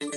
Good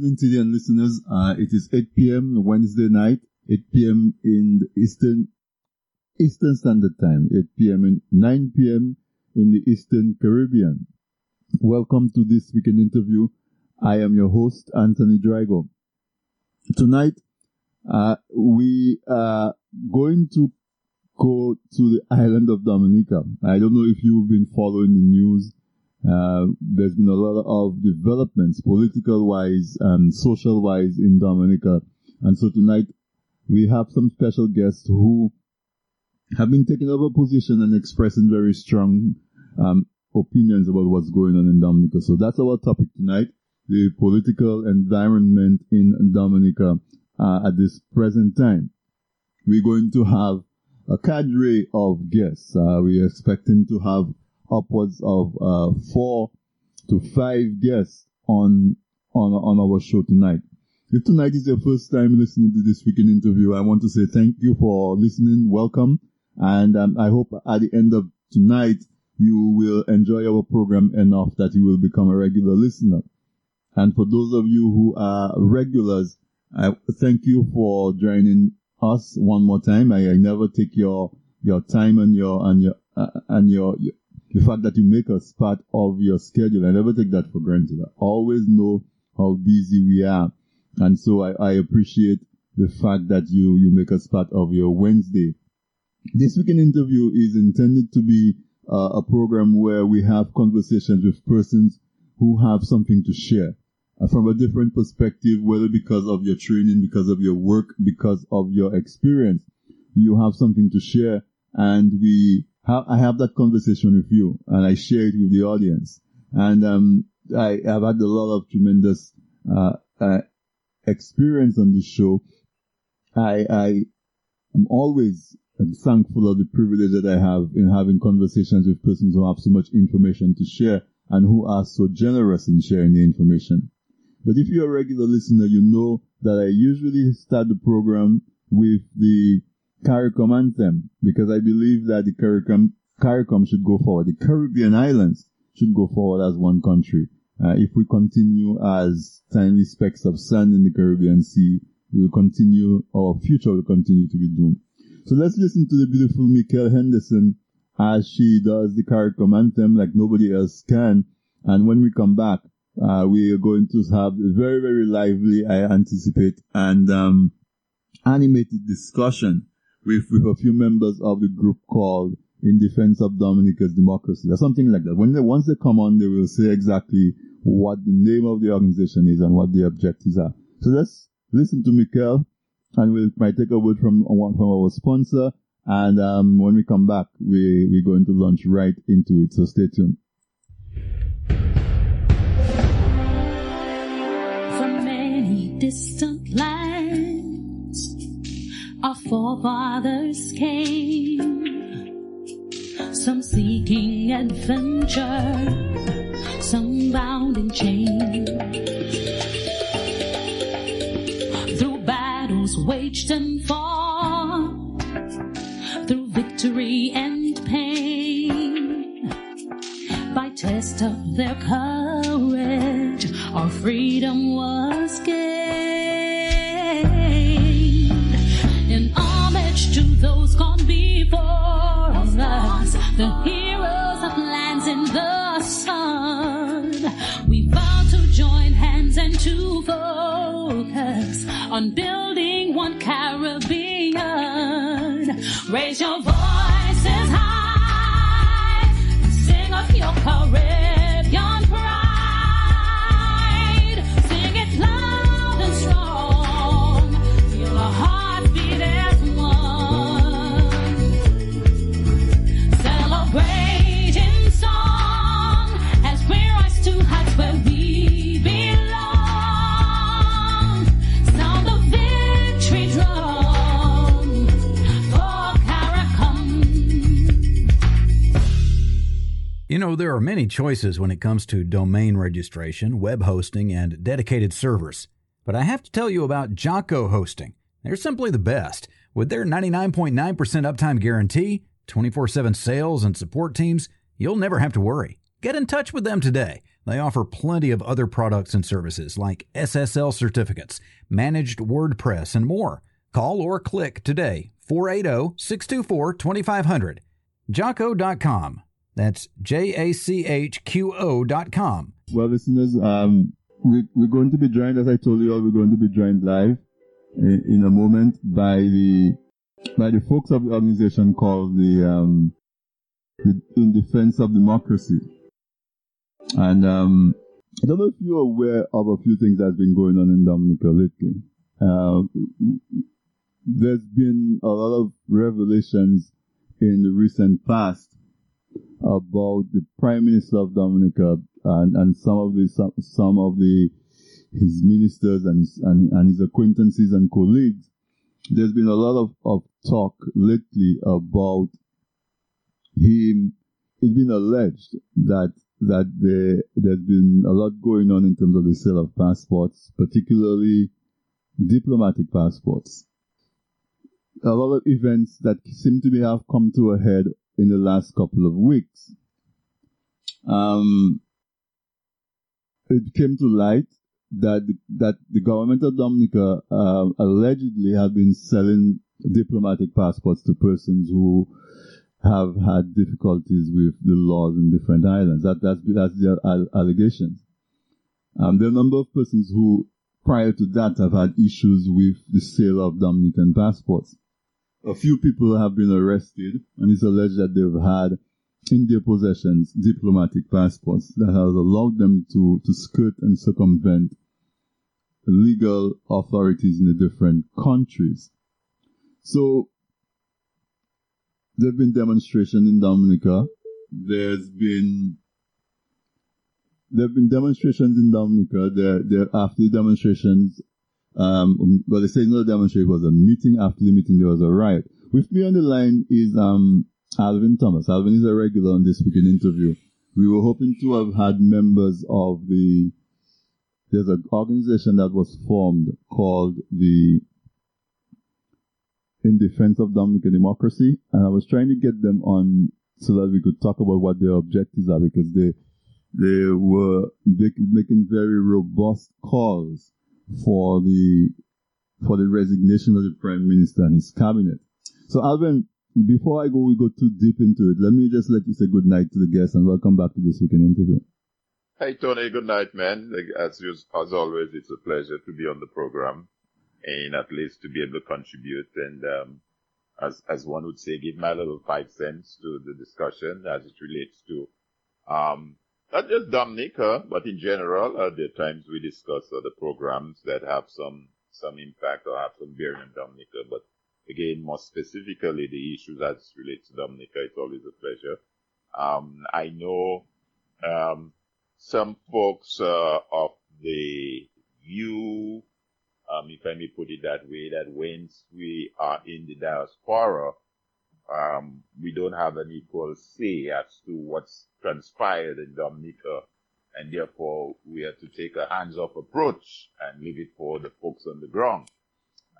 evening, TV and listeners. It is 8 p.m. Wednesday night, 8 p.m. in the Eastern Standard Time, 8 p.m. and 9 p.m. in the Eastern Caribbean. Welcome to this weekend interview. I am your host, Anthony Drago. Tonight, we are going to go to the island of Dominica. I don't know if you've been following the news. There's been a lot of developments, political-wise and social-wise, in Dominica. And so tonight, we have some special guests who have been taking up a position and expressing very strong opinions about what's going on in Dominica. So that's our topic tonight, the political environment in Dominica at this present time. We're going to have a cadre of guests. We're expecting to have upwards of 4 to 5 guests on our show tonight. If tonight is your first time listening to this weekend interview, I want to say thank you for listening. Welcome. And I hope at the end of tonight, you will enjoy our program enough that you will become a regular listener. And for those of you who are regulars, I thank you for joining us one more time. I never take your time and your the fact that you make us part of your schedule. I never take that for granted. I always know how busy we are. And so I appreciate the fact that you make us part of your Wednesday. This weekend interview is intended to be a program where we have conversations with persons who have something to share from a different perspective, whether because of your training, because of your work, because of your experience. You have something to share, and I have that conversation with you, and I share it with the audience. And I have had a lot of tremendous experience on this show. I am always thankful of the privilege that I have in having conversations with persons who have so much information to share and who are so generous in sharing the information. But if you're a regular listener, you know that I usually start the program with the Caricom anthem, because I believe that the Caricom should go forward. The Caribbean islands should go forward as one country. If we continue as tiny specks of sand in the Caribbean Sea, our future will continue to be doomed. So let's listen to the beautiful Mikael Henderson as she does the Caricom anthem like nobody else can. And when we come back, we are going to have a very, very lively, I anticipate, and animated discussion with a few members of the group called In Defense of Dominica's Democracy, or something like that. Once they come on, they will say exactly what the name of the organization is and what the objectives are. So let's listen to Mikael, and we might take a word from our sponsor, and when we come back, we're going to launch right into it, so stay tuned. From many distant lands our forefathers came, some seeking adventure, some bound in chains. Through battles waged and fought, through victory and pain, by test of their courage, our freedom was gained. To those gone before us, the heroes of lands in the sun, we vow to join hands and to focus on building one Caribbean. Raise your voices high, sing of your Caribbean pride. there are many choices when it comes to domain registration, web hosting, and dedicated servers. But I have to tell you about Jocko Hosting. They're simply the best. With their 99.9% uptime guarantee, 24/7 sales and support teams, you'll never have to worry. Get in touch with them today. They offer plenty of other products and services like SSL certificates, managed WordPress, and more. Call or click today, 480-624-2500. Jocko.com. That's Jachqo.com. Well, listeners, we're going to be joined, as I told you all, we're going to be joined live in a moment by the folks of the organization called the In Defense of Democracy. And I don't know if you're aware of a few things that's been going on in Dominica lately. There's been a lot of revelations in the recent past about the Prime Minister of Dominica and some of his ministers and his acquaintances and colleagues. There's been a lot of talk lately about him. It's been alleged that there's been a lot going on in terms of the sale of passports, particularly diplomatic passports. A lot of events that seem to have come to a head in the last couple of weeks. It came to light that the government of Dominica allegedly have been selling diplomatic passports to persons who have had difficulties with the laws in different islands. That's their allegations. There are a number of persons who, prior to that, have had issues with the sale of Dominican passports. A few people have been arrested, and it's alleged that they've had in their possessions diplomatic passports that has allowed them to skirt and circumvent legal authorities in the different countries. So, there have been demonstrations in Dominica. There have been demonstrations in Dominica. After the demonstrations, well, they say another demonstration was a meeting. After the meeting, there was a riot. With me on the line is Alvin Thomas. Alvin is a regular on This Week in Interview. We were hoping to have had members of there's an organization that was formed called the In Defense of Dominican Democracy, and I was trying to get them on so that we could talk about what their objectives are, because they were making very robust calls for the resignation of the Prime Minister and his cabinet. So, Alvin, before we go too deep into it, let me just let you say good night to the guests and welcome back to This Week in Interview. Hey, Tony. Good night, man. As always, it's a pleasure to be on the program. And at least to be able to contribute and, as one would say, give my little 5 cents to the discussion as it relates to, not just Dominica, but in general, there are times we discuss other programs that have some impact or have some bearing on Dominica. But again, more specifically, the issues as it relates to Dominica, it's always a pleasure. I know, some folks, of the view, if I may put it that way, that once we are in the diaspora, we don't have an equal say as to what's transpired in Dominica, and therefore we have to take a hands-off approach and leave it for the folks on the ground.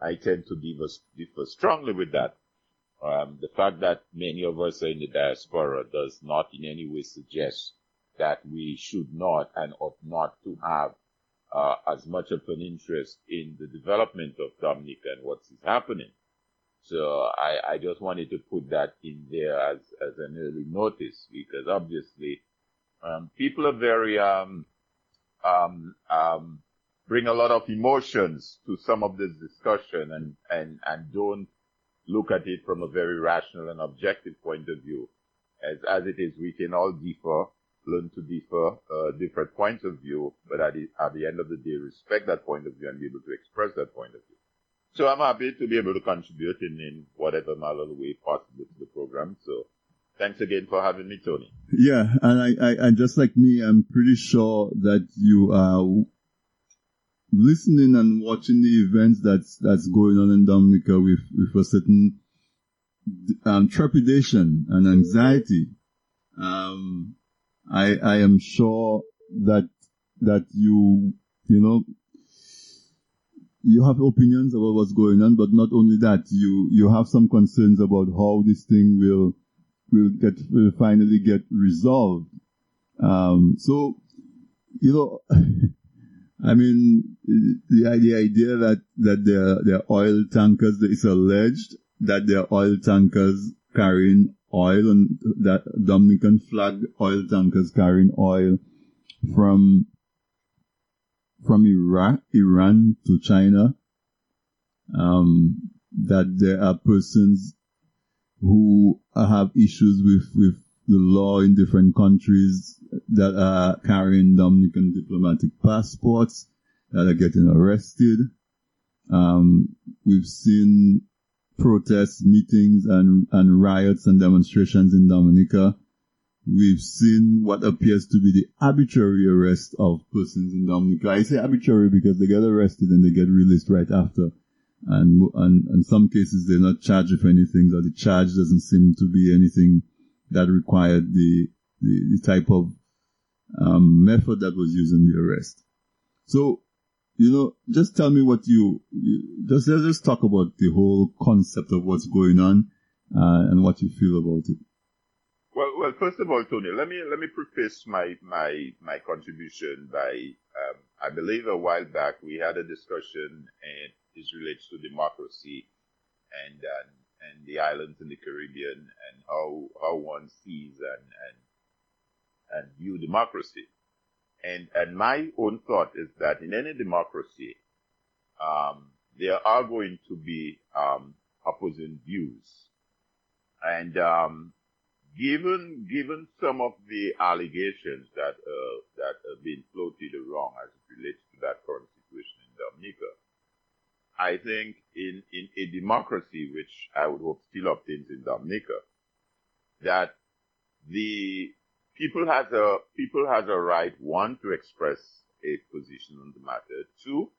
I tend to differ strongly with that. The fact that many of us are in the diaspora does not in any way suggest that we should not and ought not to have as much of an interest in the development of Dominica and what is happening. So I just wanted to put that in there as an early notice, because obviously people are very bring a lot of emotions to some of this discussion and don't look at it from a very rational and objective point of view. As it is, we can all differ. Learn to differ, different points of view, but at the end of the day, respect that point of view and be able to express that point of view. So I'm happy to be able to contribute in whatever my little way possible to the program. So thanks again for having me, Tony. Yeah, and I just like me, I'm pretty sure that you are listening and watching the events that's going on in Dominica with a certain trepidation and anxiety. I am sure that you have opinions about what's going on, but not only that, you have some concerns about how this thing will finally get resolved. I mean, the idea that there are oil tankers, it's alleged that there are oil tankers carrying oil, and that Dominican flag oil tankers carrying oil from Iran to China, that there are persons who have issues with the law in different countries that are carrying Dominican diplomatic passports, that are getting arrested. We've seen protests, meetings, and riots and demonstrations in Dominica. We've seen what appears to be the arbitrary arrest of persons in Dominica. I say arbitrary because they get arrested and they get released right after. And in some cases they're not charged with anything, or the charge doesn't seem to be anything that required the type of method that was used in the arrest. So, just tell me what let's just talk about the whole concept of what's going on and what you feel about it. Well, first of all, Tony, let me preface my contribution by I believe a while back we had a discussion, and this relates to democracy and the islands in the Caribbean, and how one sees and view democracy. And my own thought is that in any democracy, there are going to be opposing views. And given some of the allegations that have been floated around as it relates to that current situation in Dominica, I think in a democracy, which I would hope still obtains in Dominica, that the people has a right, one, to express a position on the matter. Two,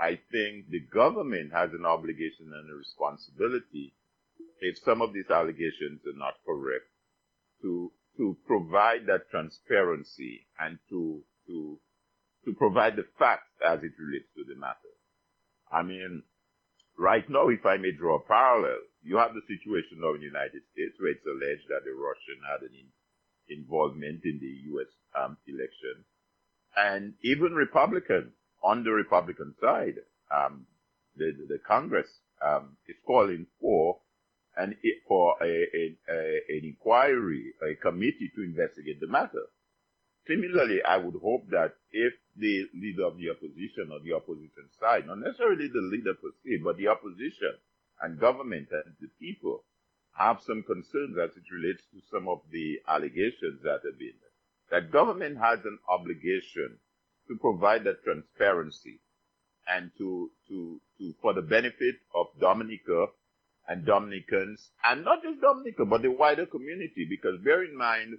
I think the government has an obligation and a responsibility, if some of these allegations are not correct, to provide that transparency and to provide the facts as it relates to the matter. I mean, right now, if I may draw a parallel, you have the situation now in the United States where it's alleged that the Russian had an involvement in the U.S. election. And even Republicans, on the Republican side, the Congress is calling for an inquiry, a committee to investigate the matter. Similarly, I would hope that if the leader of the opposition or the opposition side, not necessarily the leader per se, but the opposition and government and the people have some concerns as it relates to some of the allegations that have been made, that government has an obligation to provide that transparency and to for the benefit of Dominica and Dominicans, and not just Dominica, but the wider community, because bear in mind,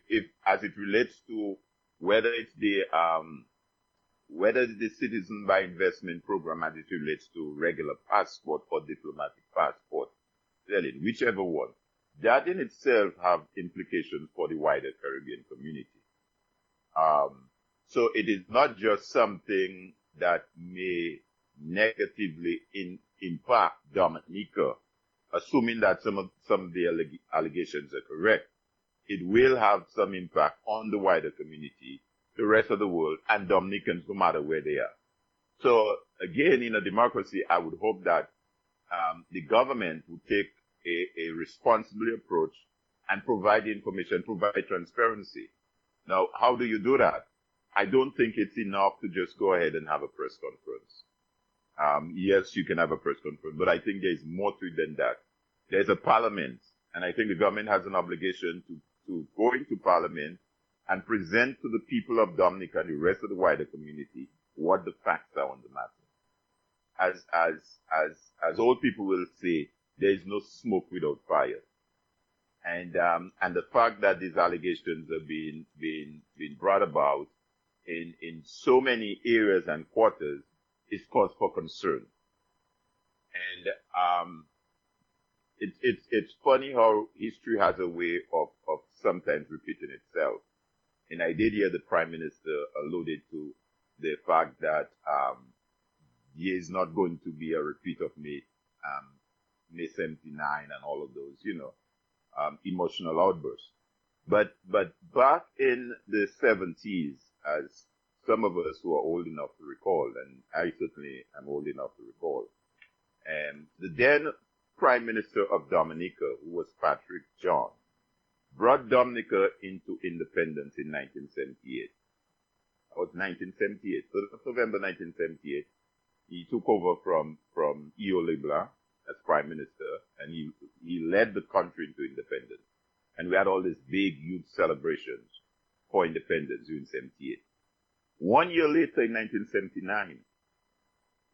if as it relates to whether it's the citizen by investment program as it relates to regular passport or diplomatic passport, whichever one, that in itself have implications for the wider Caribbean community. So it is not just something that may negatively impact Dominica, assuming that some of the allegations are correct. It will have some impact on the wider community, the rest of the world, and Dominicans, no matter where they are. So, again, in a democracy, I would hope that the government would take a responsible approach and provide information, provide transparency. Now, how do you do that? I don't think it's enough to just go ahead and have a press conference. Yes, you can have a press conference, but I think there's more to it than that. There's a parliament, and I think the government has an obligation to go into parliament and present to the people of Dominica and the rest of the wider community what the facts are on the matter. As old people will say, there is no smoke without fire. And the fact that these allegations have been brought about in so many areas and quarters is cause for concern. And it's funny how history has a way of sometimes repeating itself. And I did hear the Prime Minister alluded to the fact that there is not going to be a repeat of May 79 and all of those, emotional outbursts. But back in the 70s, as some of us who are old enough to recall, and I certainly am old enough to recall, the then Prime Minister of Dominica, who was Patrick John, brought Dominica into independence in 1978. It was 1978, 3rd November 1978. He took over from E.O. LeBlanc as Prime Minister, and he led the country into independence. And we had all these big, huge celebrations for independence during 78. 1 year later, in 1979,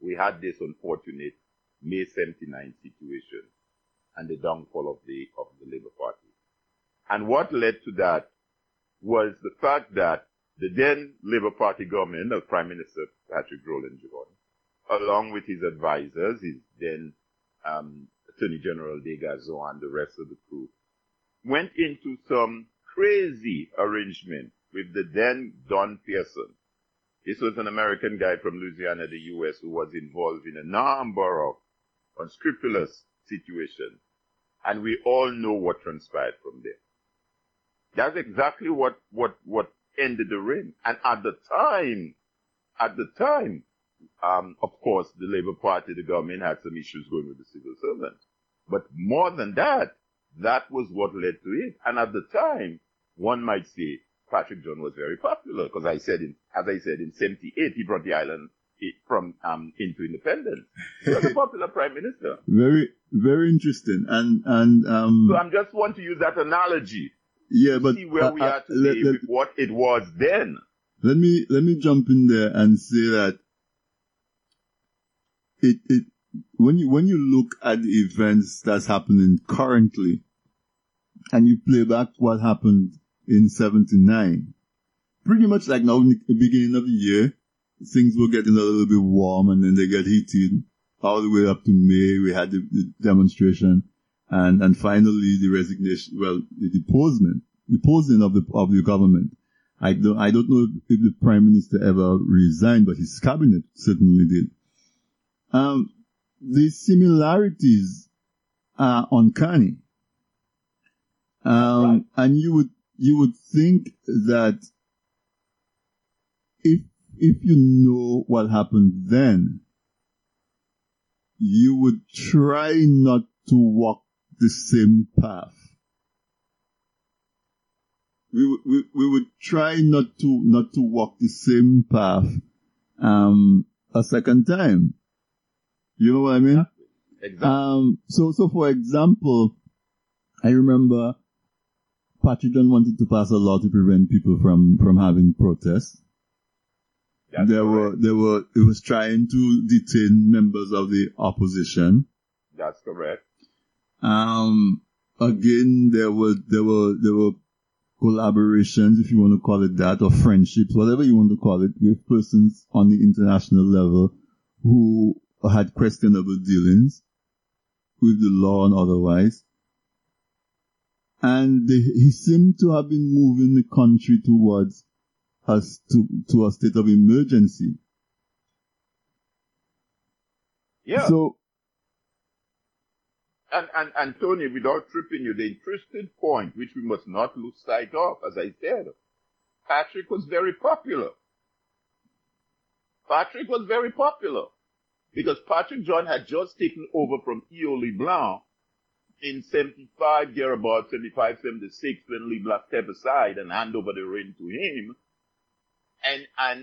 we had this unfortunate May 79 situation and the downfall of the Labour Party. And what led to that was the fact that the then Labour Party government of Prime Minister Patrick Roland John, along with his advisors, his then Attorney General De Gazon and the rest of the crew, went into some crazy arrangement with the then Don Pierson. This was an American guy from Louisiana, the U.S., who was involved in a number of unscrupulous situations. And we all know what transpired from there. That's exactly what ended the reign. And at the time, of course, the Labour Party, the government had some issues going with the civil servants. But more than that, that was what led to it. And at the time, one might say Patrick John was very popular because as I said, in 78, he brought the island from into independence. He was a popular prime minister. Very, very interesting. And so I just want to use that analogy. Yeah, but see where we are today with what it was then. Let me jump in there and say that it when you look at the events that's happening currently, and you play back what happened in 79, pretty much like now in the beginning of the year, things were getting a little bit warm and then they get heated all the way up to May. We had the demonstration and finally the resignation, the deposing of the government. I don't know if the Prime Minister ever resigned, but his cabinet certainly did. The similarities are uncanny. Right. And you would think that if you know what happened then, you would try not to walk the same path. We would try not to walk the same path a second time. You know what I mean? Exactly. So for example, I remember Patrick John wanted to pass a law to prevent people from having protests. That's there were it was trying to detain members of the opposition. That's correct. Again, there were collaborations, if you want to call it that, or friendships, whatever you want to call it, with persons on the international level who had questionable dealings with the law and otherwise. And he seemed to have been moving the country towards us to a state of emergency. Yeah. So, and Tony, without tripping you, the interesting point, which we must not lose sight of, as I said, Patrick was very popular. Patrick was very popular because Patrick John had just taken over from E.O. LeBlanc in 75, thereabouts, 75, 76, when LeBlanc stepped aside and hand over the reign to him. And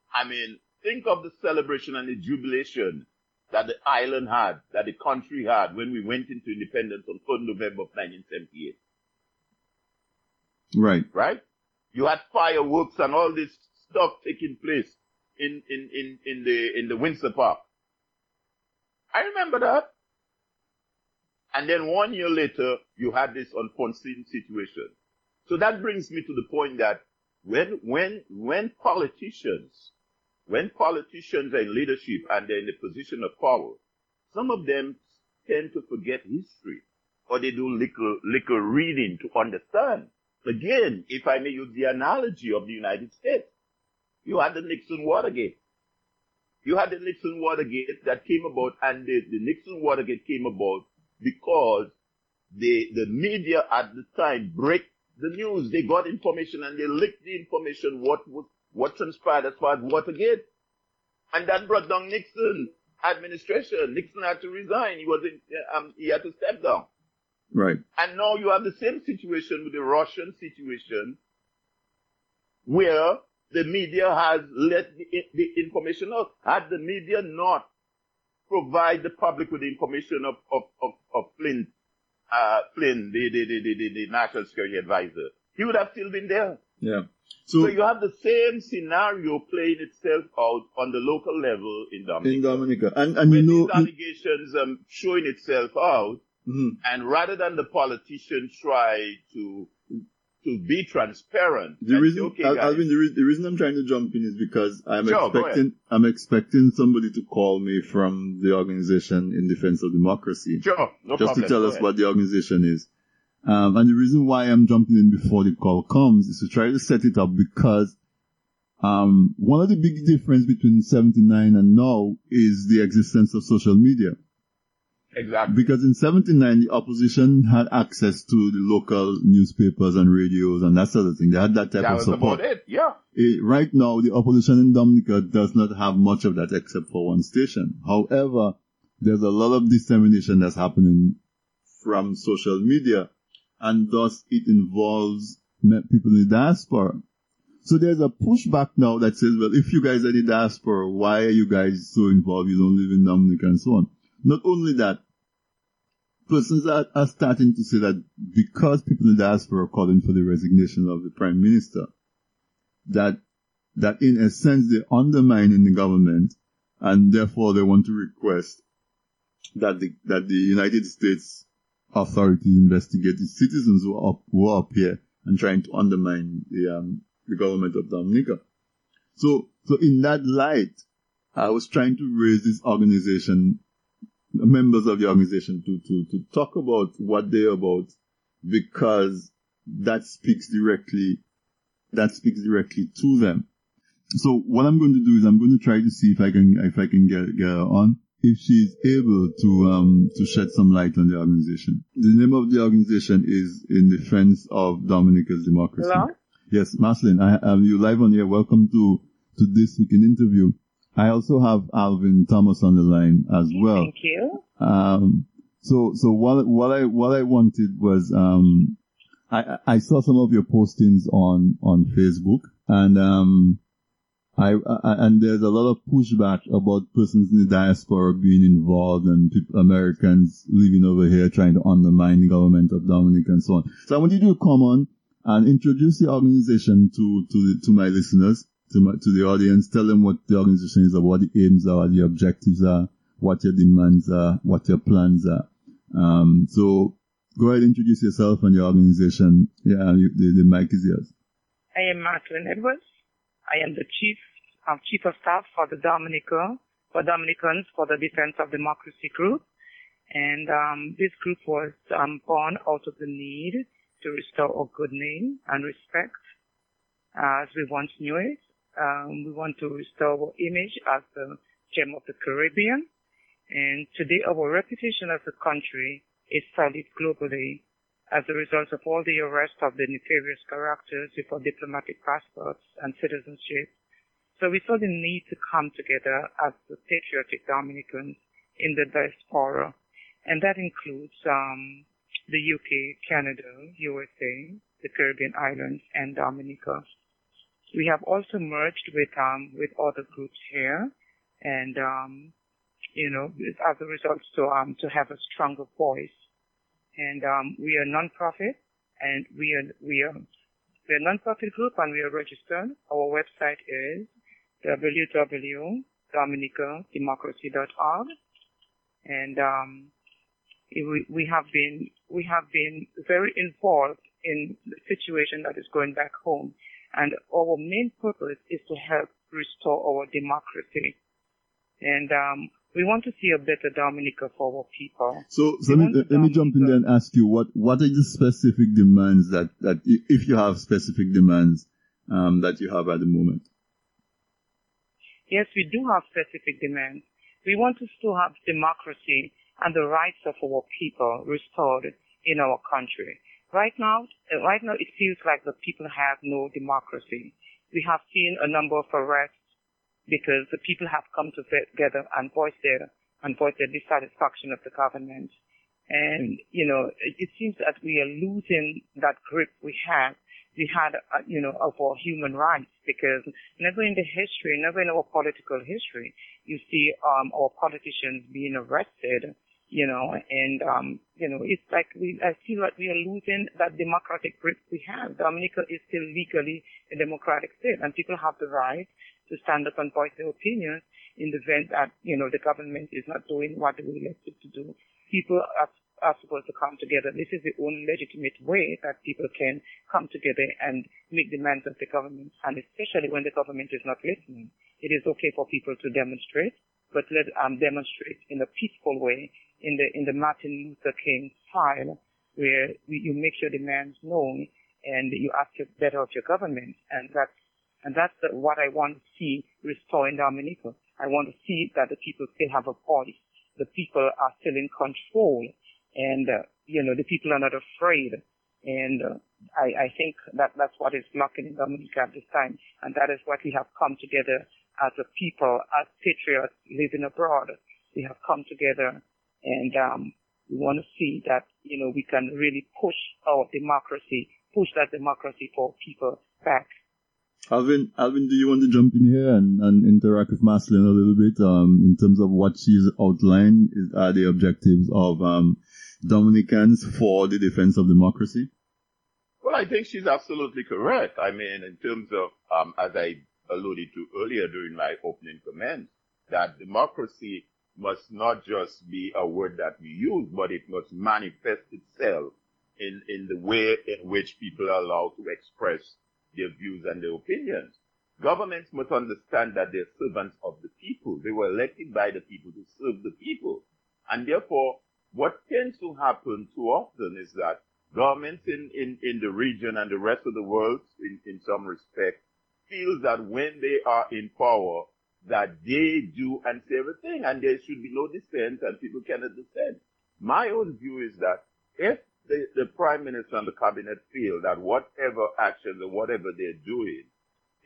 I mean, think of the celebration and the jubilation that the island had, that the country had when we went into independence on 3rd November of 1978. Right. Right? You had fireworks and all this stuff taking place in the Windsor Park. I remember that. And then 1 year later, you had this unforeseen situation. So that brings me to the point that when politicians are in leadership and they're in a position of power, some of them tend to forget history, or they do little reading to understand Again, if I may use the analogy of the United States, you had the Nixon Watergate. You had the Nixon Watergate that came about, and the Nixon Watergate came about because the media at the time break the news. They got information and they leaked the information, what transpired as far as Watergate. And that brought down Nixon's administration. Nixon had to resign. He had to step down. Right. And now you have the same situation with the Russian situation, where the media has let the information out. Had the media not provide the public with the information of Flynn, the National Security Advisor, he would have still been there. Yeah. So you have the same scenario playing itself out on the local level in Dominica. And you know, these allegations showing itself out, mm-hmm. and rather than the politicians try to be transparent. The reason, okay, Alvin, the reason I'm trying to jump in is because I'm expecting somebody to call me from the organization In Defense of Democracy. Sure, no just problem. To tell us what the organization is. And the reason why I'm jumping in before the call comes is to try to set it up because, one of the big difference between 79 and now is the existence of social media. Exactly. Because in 79, the opposition had access to the local newspapers and radios and that sort of thing. They had that type of support. That was about it, yeah. Right now, the opposition in Dominica does not have much of that except for one station. However, there's a lot of dissemination that's happening from social media, and thus it involves people in the diaspora. So there's a pushback now that says, well, if you guys are in the diaspora, why are you guys so involved? You don't live in Dominica and so on. Not only that, persons are starting to say that because people in the diaspora are calling for the resignation of the Prime Minister, that in a sense they're undermining the government, and therefore they want to request that the United States authorities investigate the citizens who are up here and trying to undermine the government of Dominica. So in that light, I was trying to raise this organization, members of the organization, to talk about what they're about, because that speaks directly to them. So what I'm going to do is I'm going to try to see if I can get her on, if she's able to shed some light on the organization. The name of the organization is In Defense of Dominica's Democracy. Hello? Yes, Marcelline, I am you live on here. Welcome to this weekend interview. I also have Alvin Thomas on the line as well. Thank you. So what I wanted was, I saw some of your postings on Facebook, and and there's a lot of pushback about persons in the diaspora being involved and Americans living over here trying to undermine the government of Dominica and so on. So I want you to come on and introduce the organization to my listeners. To the audience, tell them what the organization is, what the aims are, what the objectives are, what your demands are, what your plans are. So go ahead, introduce yourself and your organization. Yeah, the mic is yours. I am Martin Edwards. I am the Chief of Staff for the Dominicans for the Defense of Democracy group. And this group was born out of the need to restore our good name and respect as we once knew it. We want to restore our image as the gem of the Caribbean. And today our reputation as a country is solid globally as a result of all the arrests of the nefarious characters before diplomatic passports and citizenship. So we saw the need to come together as the patriotic Dominicans in the diaspora. And that includes the UK, Canada, USA, the Caribbean islands, and Dominica. We have also merged with other groups here, and as a result, to have a stronger voice. And we are non-profit, and we're a non-profit group, and we are registered. Our website is www.dominicademocracy.org, and we have been very involved in the situation that is going back home. And our main purpose is to help restore our democracy. And We want to see a better Dominica for our people. So let me jump in there and ask you, what are the specific demands that if you have specific demands that you have at the moment? Yes, we do have specific demands. We want to still have democracy and the rights of our people restored in our country. Right now, it feels like the people have no democracy. We have seen a number of arrests because the people have come together and voiced their dissatisfaction of the government. And, it seems that we are losing that grip we had of our human rights, because never in our political history, you see our politicians being arrested, it's like I feel like we are losing that democratic grip we have. Dominica is still legally a democratic state, and people have the right to stand up and voice their opinions in the event that, the government is not doing what they were elected to do. People are supposed to come together. This is the only legitimate way that people can come together and make demands of the government, and especially when the government is not listening. It is okay for people to demonstrate, but let them demonstrate in a peaceful way, in the Martin Luther King style, where you make your demands known and you ask better of your government. And that's what I want to see restored in Dominica. I want to see that the people still have a voice. The people are still in control. And, the people are not afraid. And I think that's what is lacking in Dominica at this time. And that is what we have come together as a people, as patriots living abroad. We have come together, and we want to see that, we can really push that democracy for people back. Alvin, do you want to jump in here and interact with Marcelline a little bit in terms of what she's outlined? Are the objectives of Dominicans for the defense of democracy? Well, I think she's absolutely correct. I mean, in terms of, as I alluded to earlier during my opening comment, that democracy must not just be a word that we use, but it must manifest itself in the way in which people are allowed to express their views and their opinions. Governments must understand that they're servants of the people. They were elected by the people to serve the people. And therefore, what tends to happen too often is that governments in the region and the rest of the world, in some respect, feel that when they are in power, that they do and say everything, and there should be no dissent, and people cannot dissent. My own view is that if the Prime Minister and the Cabinet feel that whatever actions and whatever they're doing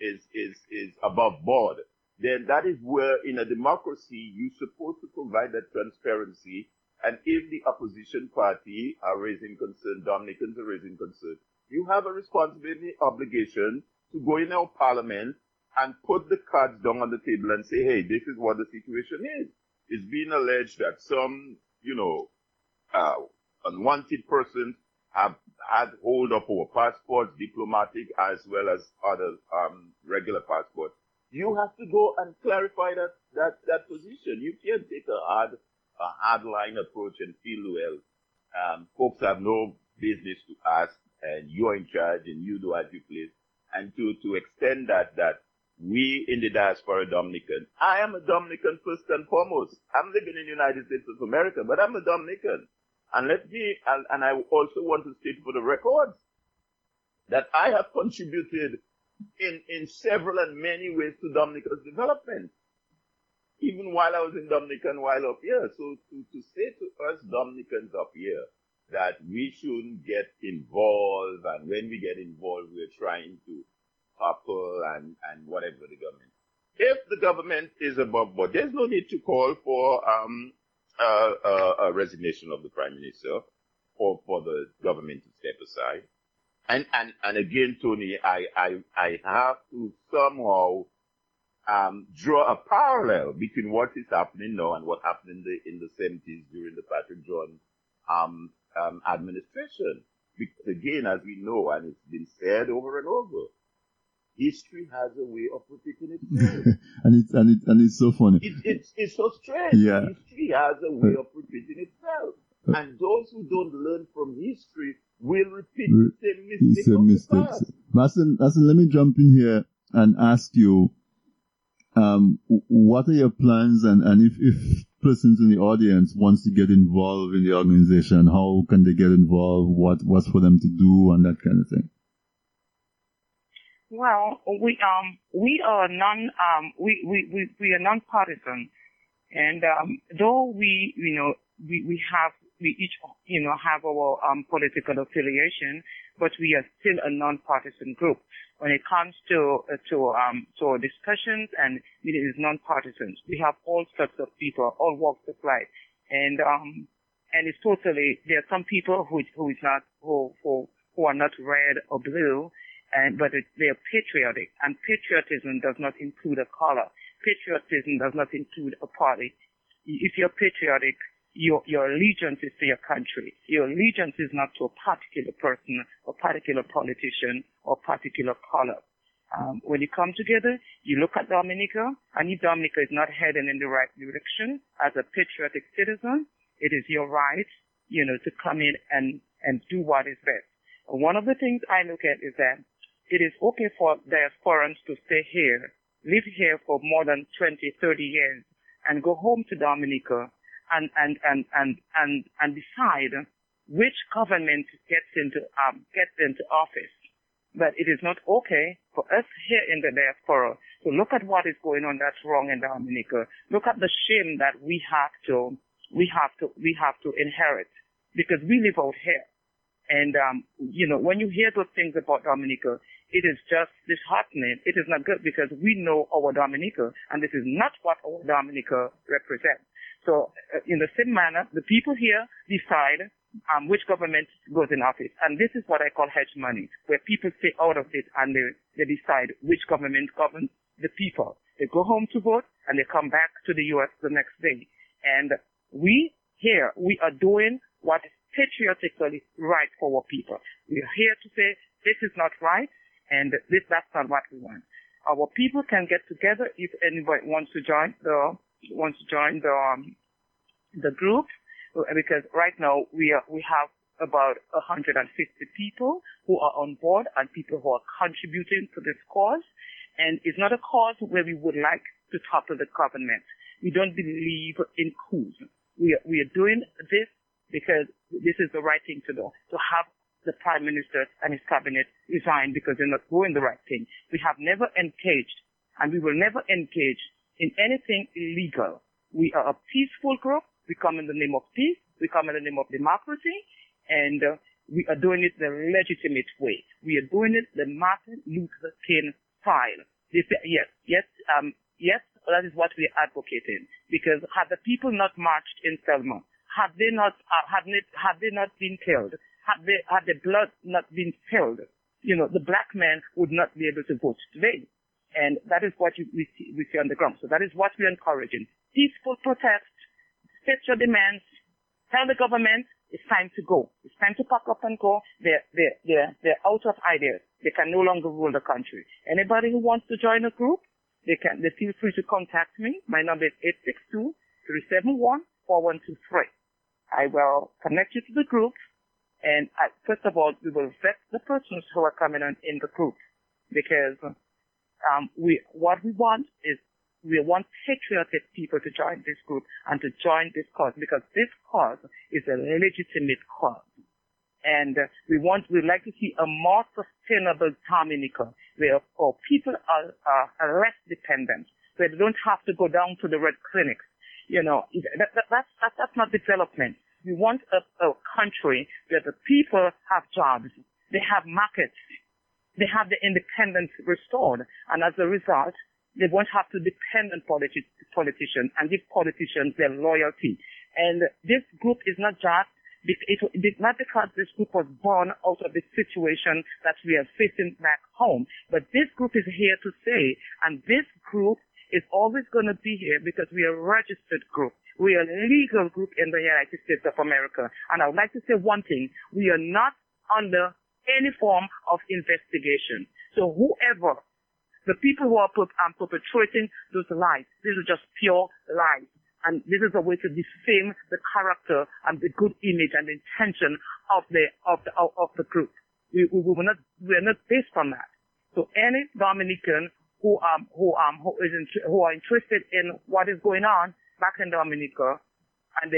is above board, then that is where, in a democracy, you're supposed to provide that transparency. And if the opposition party are raising concern, Dominicans are raising concern, you have a responsibility, obligation to go in our parliament and put the cards down on the table and say, hey, this is what the situation is. It's being alleged that some, unwanted persons have had hold of our passports, diplomatic as well as other regular passports. You have to go and clarify that position. You can't take a hard line approach and feel, well, folks have no business to ask, and you're in charge and you do as you please. And to extend that we in the diaspora Dominican, I am a Dominican first and foremost. I'm living in the United States of America, but I'm a Dominican. And I also want to state for the record that I have contributed in several and many ways to Dominica's development, even while I was in Dominica and while up here. So to say to us Dominicans up here that we shouldn't get involved, and when we get involved, we're trying to topple and whatever the government. If the government is above board, there's no need to call for a resignation of the Prime Minister, or for the government to step aside. And again, Tony, I have to somehow draw a parallel between what is happening now and what happened in the 70s during the Patrick John administration. Because again, as we know, and it's been said over and over, history has a way of repeating itself. and it's so funny. It's so strange. Yeah. History has a way of repeating itself. And those who don't learn from history will repeat the same mistakes. Marcelline, let me jump in here and ask you, what are your plans? And if persons in the audience wants to get involved in the organization, how can they get involved? What's for them to do, and that kind of thing? Well, we are nonpartisan, and though we each have our political affiliation, but we are still a nonpartisan group. When it comes to our discussions, and it is nonpartisan. We have all sorts of people, all walks of life, and it's totally. There are some people who are not red or blue, but they are patriotic. And patriotism does not include a color. Patriotism does not include a party. If you're patriotic, your allegiance is to your country. Your allegiance is not to a particular person, a particular politician, or particular color. When you come together, you look at Dominica, and if Dominica is not heading in the right direction, as a patriotic citizen, it is your right, to come in and do what is best. One of the things I look at is that it is okay for diasporans to stay here, live here for more than 20, 30 years, and go home to Dominica, and decide which government gets into office. But it is not okay for us here in the diaspora to look at what is going on that's wrong in Dominica. Look at the shame that we have to inherit because we live out here. And when you hear those things about Dominica, it is just disheartening. It is not good because we know our Dominica, and this is not what our Dominica represents. So in the same manner, the people here decide which government goes in office. And this is what I call hedge money, where people stay out of it and they decide which government governs the people. They go home to vote, and they come back to the U.S. the next day. And we here, we are doing what is patriotically right for our people. We are here to say this is not right, and that's not what we want. Our people can get together if anybody wants to join the group, because right now we have about 150 people who are on board and people who are contributing to this cause. And it's not a cause where we would like to topple the government. We don't believe in coups. We are doing this because this is the right thing to do, to have the Prime Minister and his cabinet resign because they're not doing the right thing. We have never engaged, and we will never engage in anything illegal. We are a peaceful group. We come in the name of peace. We come in the name of democracy. And we are doing it the legitimate way. We are doing it the Martin Luther King style. They say, yes, that is what we are advocating. Because had the people not marched in Selma, had they not been killed, had the blood not been spilled, the black man would not be able to vote today. And that is what we see on the ground. So that is what we're encouraging. Peaceful protest, state your demands, tell the government it's time to go. It's time to pack up and go. They're out of ideas. They can no longer rule the country. Anybody who wants to join a group, they feel free to contact me. My number is 862-371-4123. I will connect you to the group. And first of all, we will vet the persons who are coming on in the group because we want patriotic people to join this group and to join this cause because this cause is a legitimate cause. And we'd like to see a more sustainable Dominica where our people are less dependent, where they don't have to go down to the red clinics. That's not development. We want a country where the people have jobs, they have markets, they have their independence restored, and as a result, they won't have to depend on politicians and give politicians their loyalty. And this group is not just, it's not because this group was born out of the situation that we are facing back home, but this group is here to stay, and this group is always going to be here because we are a registered group. We are a legal group in the United States of America. And I would like to say one thing, we are not under any form of investigation. So whoever, the people who are perpetrating those lies, these are just pure lies. And this is a way to defame the character and the good image and intention of the group. We are not based on that. So any Dominican who are interested in what is going on back in Dominica, and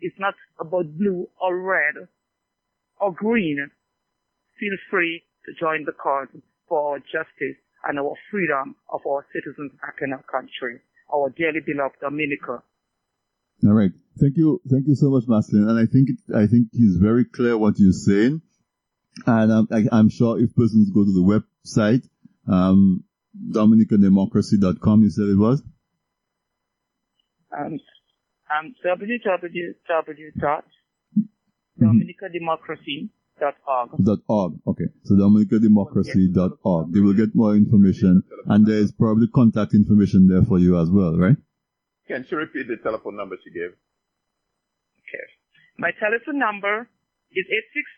it's not about blue or red or green. Feel free to join the cause for justice and our freedom of our citizens back in our country, our dearly beloved Dominica. All right. Thank you so much, Marcelline. And I think it's very clear what you're saying. And I'm sure if persons go to the website, DominicanDemocracy.com, you said it was? www.dominicademocracy.org. Okay. So dominicademocracy.org. They will get more information, and there is probably contact information there for you as well, right? Can she repeat the telephone number she gave? Okay. My telephone number is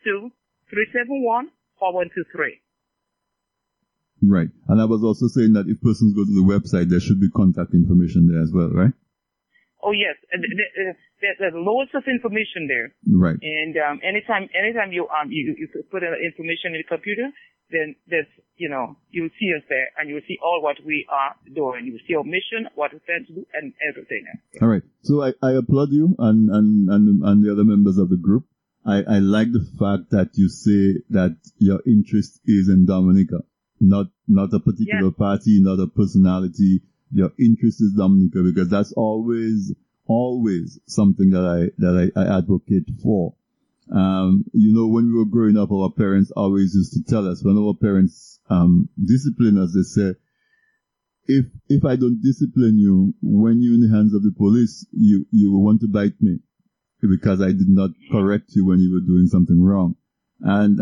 862-371-4123. Right. And I was also saying that if persons go to the website, there should be contact information there as well, right? Oh, yes. There's loads of information there. Right. And anytime you put in information in the computer, then there's, you'll see us there, and you'll see all what we are doing. You'll see our mission, what we plan to do, and everything. All right. So I applaud you and the other members of the group. I like the fact that you say that your interest is in Dominica, not a particular party, not a personality. Your interest is Dominica, because that's always something that I advocate for. When we were growing up, our parents always used to tell us, when our parents discipline us, they say, if I don't discipline you, when you're in the hands of the police, you will want to bite me, because I did not correct you when you were doing something wrong. And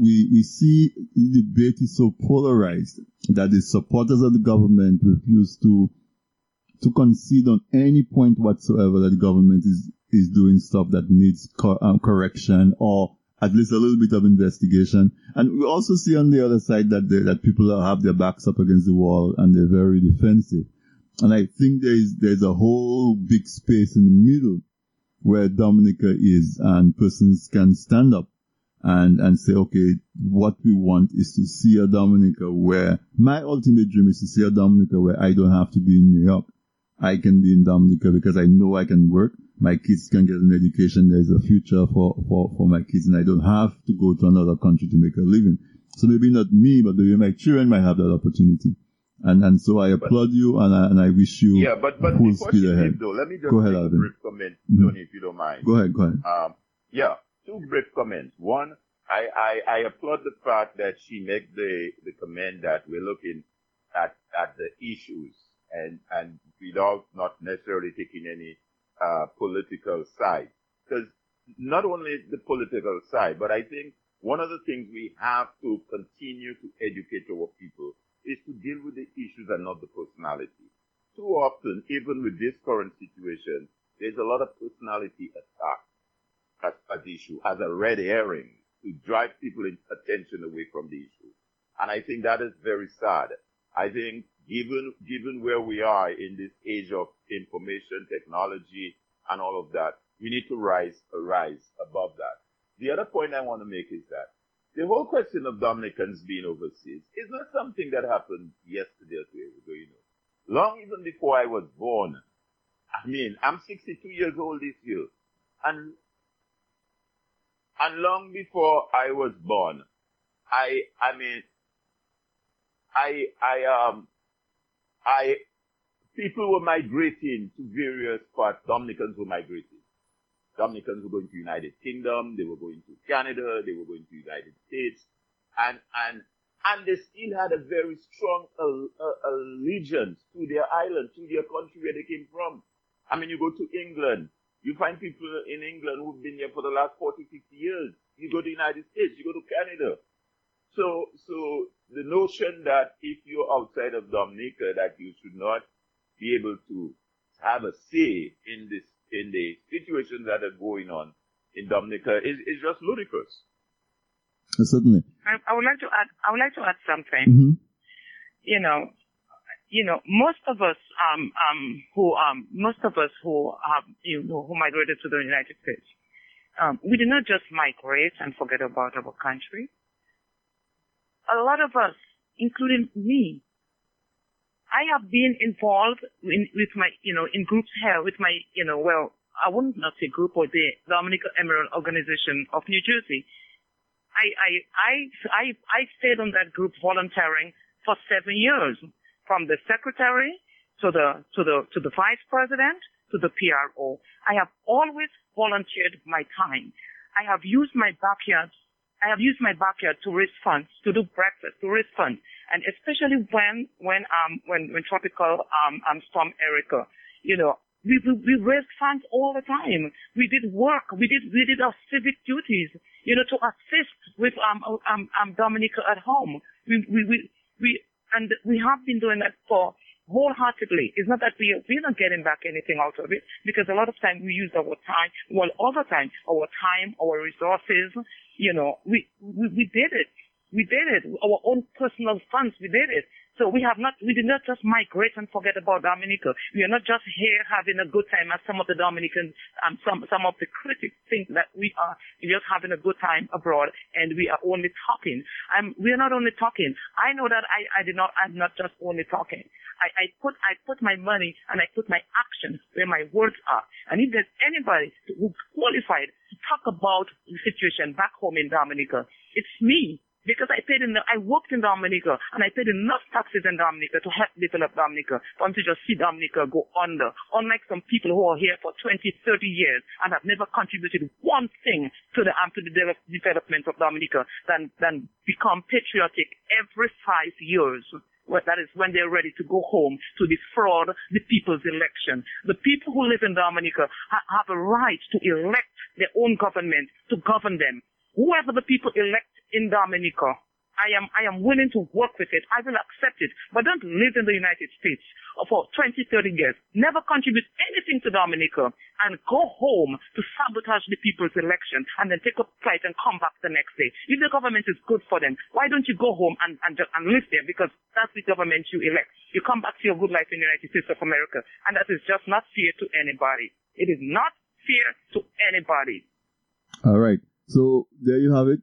we see the debate is so polarized that the supporters of the government refuse to concede on any point whatsoever that the government is doing stuff that needs correction, or at least a little bit of investigation. And we also see on the other side that people have their backs up against the wall and they're very defensive. And I think there's a whole big space in the middle where Dominica is, and persons can stand up and say, okay, what we want is to see a Dominica where, my ultimate dream is to see a Dominica where I don't have to be in New York. I can be in Dominica because I know I can work. My kids can get an education. There's a future for my kids, and I don't have to go to another country to make a living. So maybe not me, but maybe my children might have that opportunity. And so I applaud you, and I wish you but full speed ahead. Let me just go ahead, make Alvin. A brief comment, Tony, if you don't mind. Go ahead. Two brief comments. One, I applaud the fact that she made the comment that we're looking at the issues and without not necessarily taking any political side. Because not only the political side, but I think one of the things we have to continue to educate our people is to deal with the issues and not the personality. Too often, even with this current situation, there's a lot of personality attack as issue, as a red herring to drive people's attention away from the issue. And I think that is very sad. I think given where we are in this age of information, technology, and all of that, we need to rise above that. The other point I want to make is that the whole question of Dominicans being overseas is not something that happened yesterday or 2 years ago, Long even before I was born. I mean, I'm 62 years old this year. And long before I was born, people were migrating to various parts. Dominicans were migrating. Dominicans were going to United Kingdom, they were going to Canada, they were going to United States, and they still had a very strong allegiance to their island, to their country where they came from. I mean, you go to England. You find people in England who've been here for the last 40, 50 years. You go to the United States, you go to Canada. So the notion that if you're outside of Dominica, that you should not be able to have a say in the situations that are going on in Dominica is just ludicrous. Certainly. I would like to add something. Mm-hmm. Most of us who migrated to the United States, we did not just migrate and forget about our country. A lot of us, including me, I have been involved in groups here, I wouldn't not say group, or the Dominican Emerald Organization of New Jersey. I stayed on that group volunteering for 7 years, from the secretary to the vice president to the PRO. I have always volunteered my time. I have used my backyard. I have used my backyard to raise funds, to do breakfast, to raise funds, and especially when tropical storm Erica, we raised funds all the time. We did work. We did our civic duties, to assist with Dominica at home. We have been doing that for wholeheartedly. It's not that we're not getting back anything out of it, because a lot of time we use our time, our resources, we did it. We did it. Our own personal funds, we did it. So we did not just migrate and forget about Dominica. We are not just here having a good time, as some of the Dominicans, some of the critics think that we are just having a good time abroad and we are only talking. We are not only talking. I know that I'm not just only talking. I put my money and I put my action where my words are. And if there's anybody who's qualified to talk about the situation back home in Dominica, it's me. Because I worked in Dominica, and I paid enough taxes in Dominica to help develop Dominica, for them to just see Dominica go under. Unlike some people who are here for 20, 30 years and have never contributed one thing to the development of Dominica, than become patriotic every 5 years. Well, that is when they're ready to go home to defraud the people's election. The people who live in Dominica have a right to elect their own government to govern them. Whoever the people elect in Dominica, I am willing to work with it. I will accept it. But don't live in the United States for 20, 30 years. Never contribute anything to Dominica and go home to sabotage the people's election and then take up flight and come back the next day. If the government is good for them, why don't you go home and live there? Because that's the government you elect. You come back to your good life in the United States of America. And that is just not fair to anybody. It is not fair to anybody. All right. So there you have it.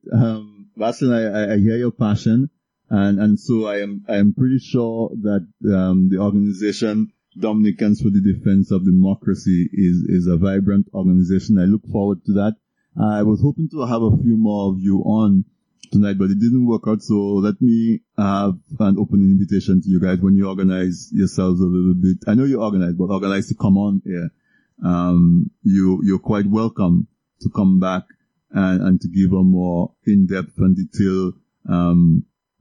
Marcelline, I hear your passion, and so I am pretty sure that the organization Dominicans for the Defense of Democracy is a vibrant organization. I look forward to that. I was hoping to have a few more of you on tonight, but it didn't work out. So let me have an open invitation to you guys when you organize yourselves a little bit. I know you organize, but organize to come on here. You're quite welcome to come back and to give a more in-depth and detailed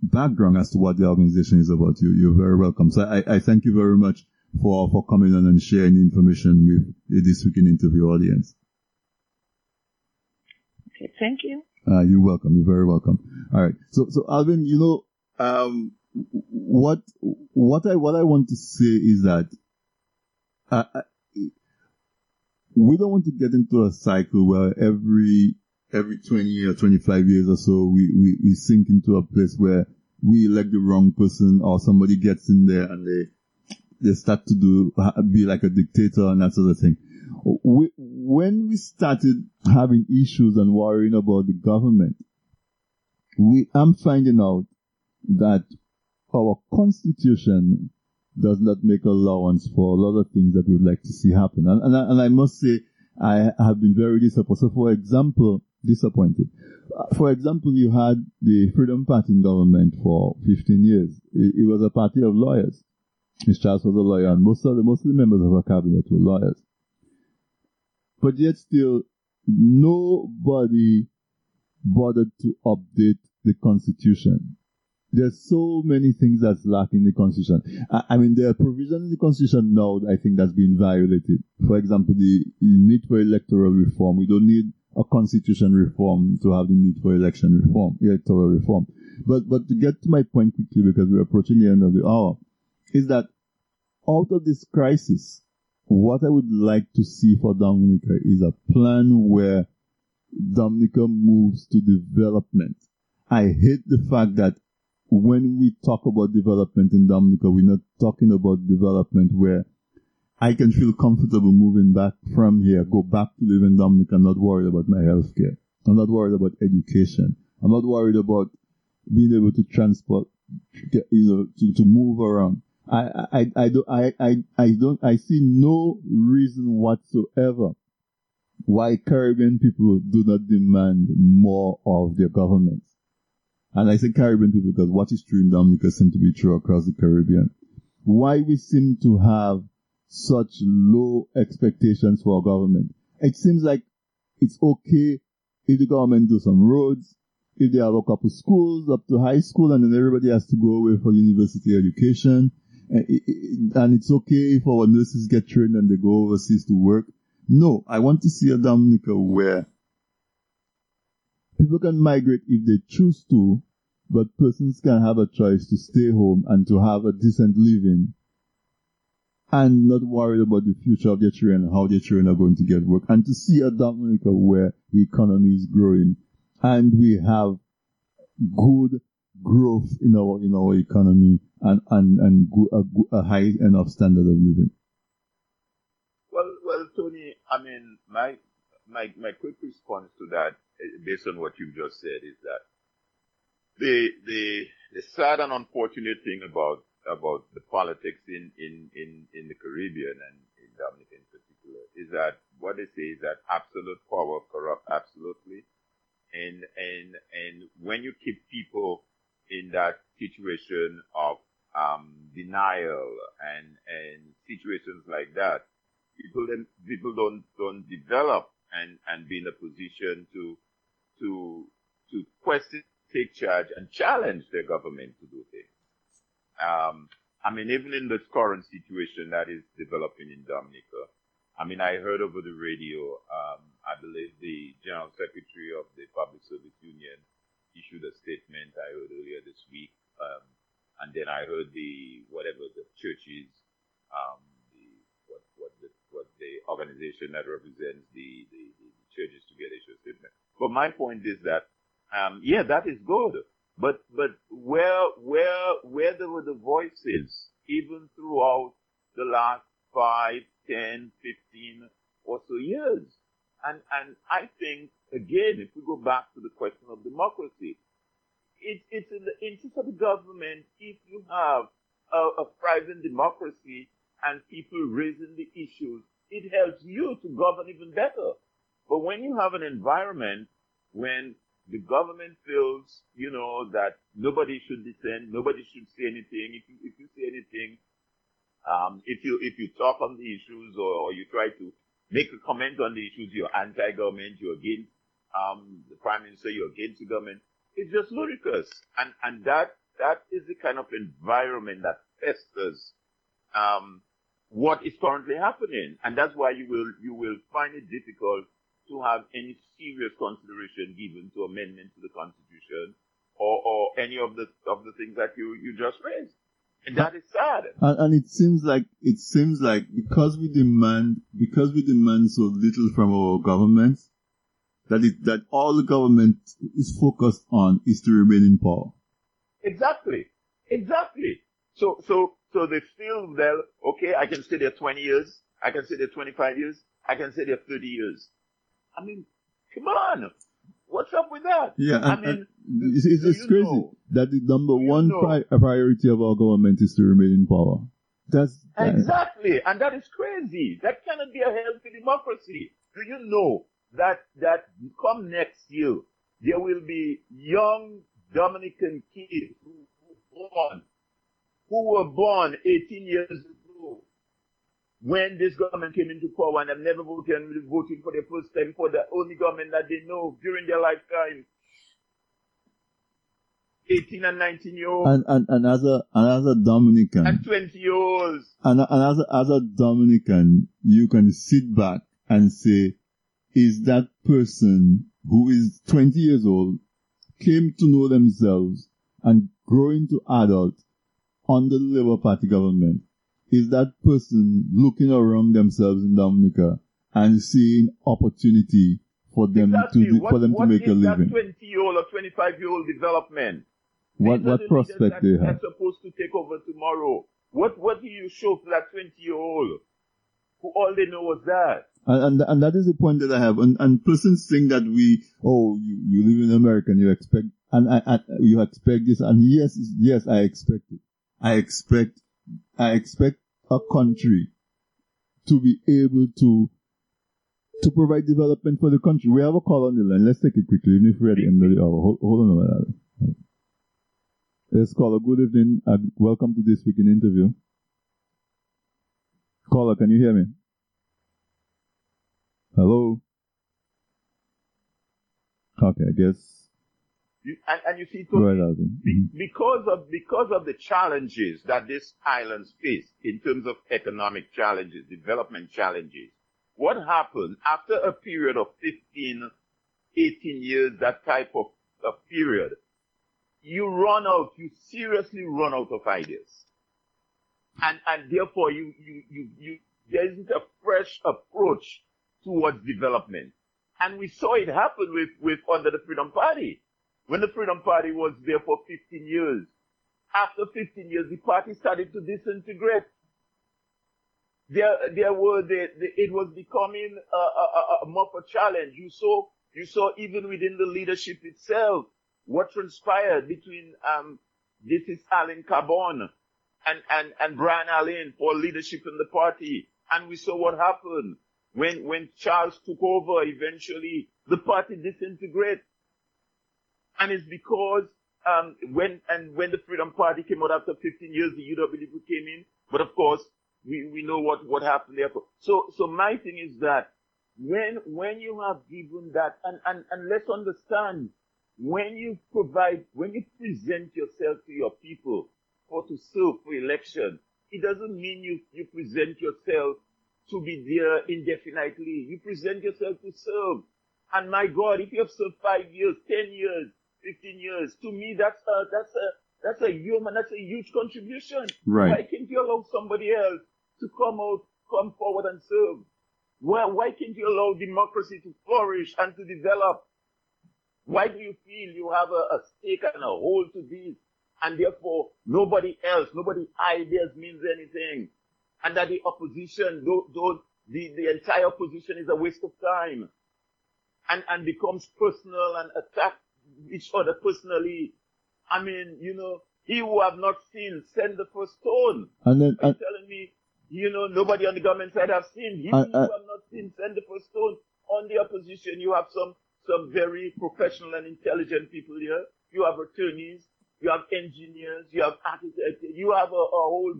background as to what the organization is about. You're very welcome. So I thank you very much for coming on and sharing information with this Week in Interview audience. Okay, thank you. You're welcome. You're very welcome. All right. So Alvin, what I want to say is that we don't want to get into a cycle where every 20 or 25 years or so, we sink into a place where we elect the wrong person, or somebody gets in there and they start to be like a dictator and that sort of thing. When we started having issues and worrying about the government, I'm finding out that our constitution does not make allowance for a lot of things that we would like to see happen. And I must say, I have been very disappointed. So, for example, you had the Freedom Party in government for 15 years. It was a party of lawyers. Ms. Charles was a lawyer, and most of the members of her cabinet were lawyers. But yet still, nobody bothered to update the Constitution. There's so many things that's lacking in the Constitution. I mean, there are provisions in the Constitution now, I think, that's been violated. For example, the need for electoral reform. We don't need a constitution reform to have the need for electoral reform. But to get to my point quickly, because we're approaching the end of the hour, is that out of this crisis, what I would like to see for Dominica is a plan where Dominica moves to development. I hate the fact that when we talk about development in Dominica, we're not talking about development where I can feel comfortable moving back from here, go back to live in Dominica, I'm not worried about my health care. I'm not worried about education. I'm not worried about being able to transport, to move around. I see no reason whatsoever why Caribbean people do not demand more of their government. And I say Caribbean people because what is true in Dominica seems to be true across the Caribbean. Why we seem to have such low expectations for our government. It seems like it's okay if the government do some roads, if they have a couple schools up to high school, and then everybody has to go away for university education. And it's okay if our nurses get trained and they go overseas to work. No, I want to see a Dominica where people can migrate if they choose to, but persons can have a choice to stay home and to have a decent living and not worried about the future of their children and how their children are going to get work. And to see a Dominica where the economy is growing and we have good growth in our economy and a high enough standard of living. Well, Tony, I mean, my quick response to that, based on what you've just said, is that the sad and unfortunate thing about the politics in the Caribbean and in Dominica in particular is that what they say is that absolute power corrupts absolutely. And when you keep people in that situation of denial and situations like that, people don't develop and be in a position to question, take charge, and challenge their government to do things. I mean, even in this current situation that is developing in Dominica, I mean, I heard over the radio, I believe the General Secretary of the Public Service Union issued a statement I heard earlier this week, and then I heard the churches, the organization that represents the churches together issued a statement. But my point is that, yeah, that is good. But where there were the voices, even throughout the last 5, 10, 15 or so years. And I think, again, if we go back to the question of democracy, it's in the interest of the government if you have a thriving democracy and people raising the issues, it helps you to govern even better. But when you have an environment when the government feels, you know, that nobody should dissent, nobody should say anything. If you say anything, if you talk on the issues or you try to make a comment on the issues, you're anti-government, you're against the prime minister, you're against the government. It's just ludicrous, and that is the kind of environment that festers what is currently happening, and that's why you will find it difficult to have any serious consideration given to amendments to the Constitution or any of the things that you just raised. And that is sad. And it seems like because we demand so little from our government, that all the government is focused on is to remain in power. Exactly. So they feel that, okay, I can stay there 20 years, I can stay there 25 years, I can stay there 30 years. I mean, come on. What's up with that? Yeah, I mean, it's crazy that the number one priority of our government is to remain in power. Exactly, and that is crazy. That cannot be a healthy democracy. Do you know that come next year, there will be young Dominican kids who were born 18 years ago when this government came into power and have never voted and voted for the first time for the only government that they know during their lifetime. 18 and 19-year-olds. And as a Dominican. And 20-year-olds. And as a Dominican, you can sit back and say, is that person who is 20 years old, came to know themselves and growing to adult under the Labour Party government, is that person looking around themselves in Dominica and seeing opportunity for them to make a living? What is that 20-year-old or 25-year-old development? What prospect they have? That's supposed to take over tomorrow. What do you show to that 20-year-old who all they know was that? And that is the point that I have. And persons think that you live in America and you expect you expect this. And yes, I expect it. I expect I expect a country to be able to provide development for the country. We have a call on the line. Let's take it quickly, even if we're at the end of the hour. Hold on a minute. Yes, caller, good evening and welcome to This Week in Interview. Caller, can you hear me? Hello? Okay, I guess. And you see, because of the challenges that these islands face in terms of economic challenges, development challenges, what happened after a period of 15, 18 years, that type of period, you seriously run out of ideas. And therefore there isn't a fresh approach towards development. And we saw it happen with under the Freedom Party. When the Freedom Party was there for 15 years, after 15 years, the party started to disintegrate. It was becoming more of a challenge. You saw even within the leadership itself, what transpired between, this is Alain Cabon and Brian Allen for leadership in the party. And we saw what happened when Charles took over. Eventually the party disintegrated. And it's because, when the Freedom Party came out after 15 years, the UWP came in. But of course, we know what happened there. So my thing is that when you have given that, and let's understand, when you present yourself to your people to serve for election, it doesn't mean you present yourself to be there indefinitely. You present yourself to serve. And my God, if you have served 5 years, 10 years, 15 years, to me that's a huge contribution. Right. Why can't you allow somebody else to come forward and serve? Why can't you allow democracy to flourish and to develop? Why do you feel you have a stake and a hold to this? And therefore, nobody ideas means anything. And that the opposition, the entire opposition is a waste of time. And becomes personal and attack each other personally. I mean, he who have not seen, send the first stone. And then, you're telling me, nobody on the government side have seen. He who have not seen, send the first stone. On the opposition, you have some very professional and intelligent people here. You have attorneys. You have engineers, you have architects, you have a whole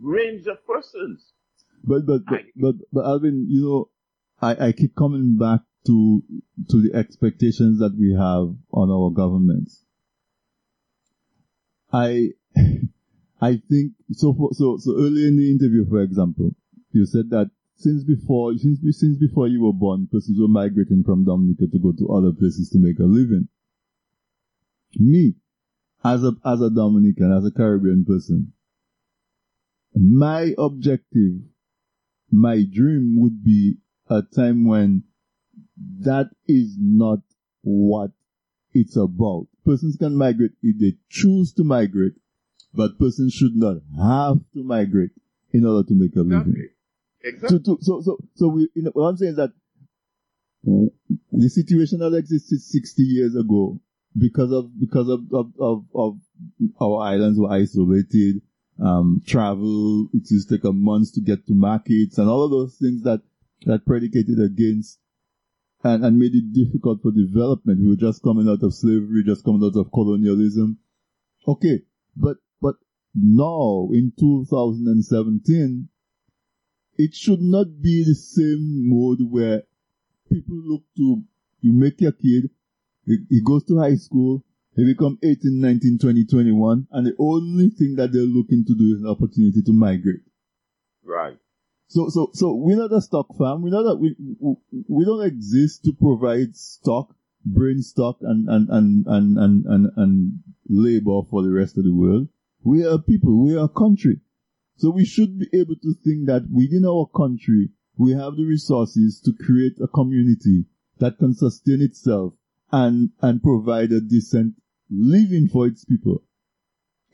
range of persons. But Alvin, I keep coming back to the expectations that we have on our governments. I think so early in the interview, for example, you said that since before you were born, persons were migrating from Dominica to go to other places to make a living. Me, as a Dominican, as a Caribbean person, my objective, my dream would be a time when that is not what it's about. Persons can migrate if they choose to migrate, but persons should not have to migrate in order to make a living. Exactly. What I'm saying is that the situation that existed 60 years ago, because of our islands were isolated, travel, it used to take a month to get to markets, and all of those things that predicated against and made it difficult for development. We were just coming out of slavery, just coming out of colonialism. Okay, but now, in 2017, it should not be the same mode where people look to, you make your kid, he goes to high school, he becomes 18, 19, 20, 21, and the only thing that they're looking to do is an opportunity to migrate. Right. So we're not a stock farm. We're not we don't exist to provide stock, brain stock, and labor for the rest of the world. We are people. We are a country. So we should be able to think that within our country, we have the resources to create a community that can sustain itself and provide a decent living for its people,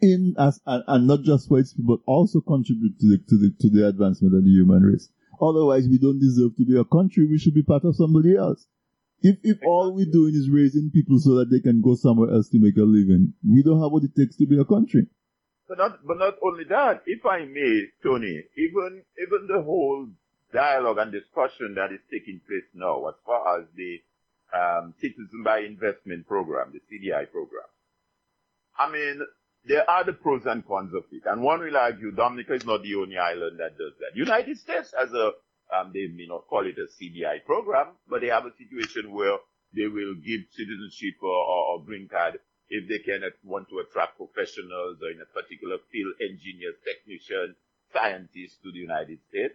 and not just for its people, but also contribute to the advancement of the human race. Otherwise, we don't deserve to be a country. We should be part of somebody else. If all we're doing is raising people so that they can go somewhere else to make a living, we don't have what it takes to be a country. But not only that, if I may, Tony, even the whole dialogue and discussion that is taking place now as far as the Citizen by Investment program, the CDI program, I mean, there are the pros and cons of it. And one will argue Dominica is not the only island that does that. United States has a, they may not call it a CDI program, but they have a situation where they will give citizenship or green card if they can want to attract professionals or in a particular field, engineers, technicians, scientists to the United States.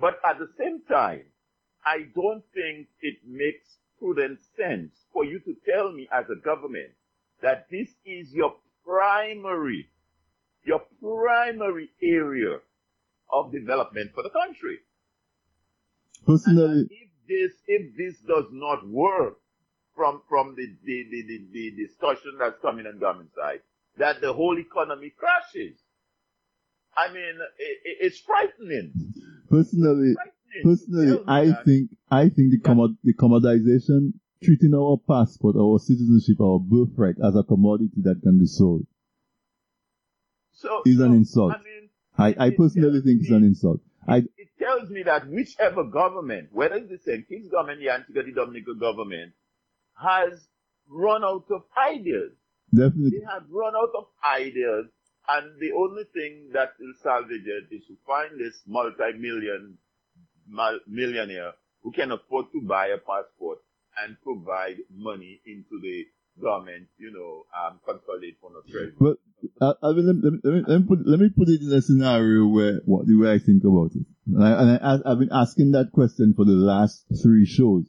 But at the same time, I don't think it makes prudent sense for you to tell me as a government that this is your primary area of development for the country. Personally, if this does not work from the discussion that's coming on government side, that the whole economy crashes. I mean, it's frightening. Personally, I think the commoditization, treating our passport, our citizenship, our birthright as a commodity that can be sold, is an insult. I mean, I personally think it's an insult. It tells me that whichever government, whether it's the St. Kitts government, the Antigua-Dominican government, has run out of ideas. Definitely. They have run out of ideas, and the only thing that will salvage it is to find this multi-millionaire who can afford to buy a passport and provide money into the government, consolidate for the treasury. But let me put it in a scenario where the way I think about it, and I've been asking that question for the last three shows.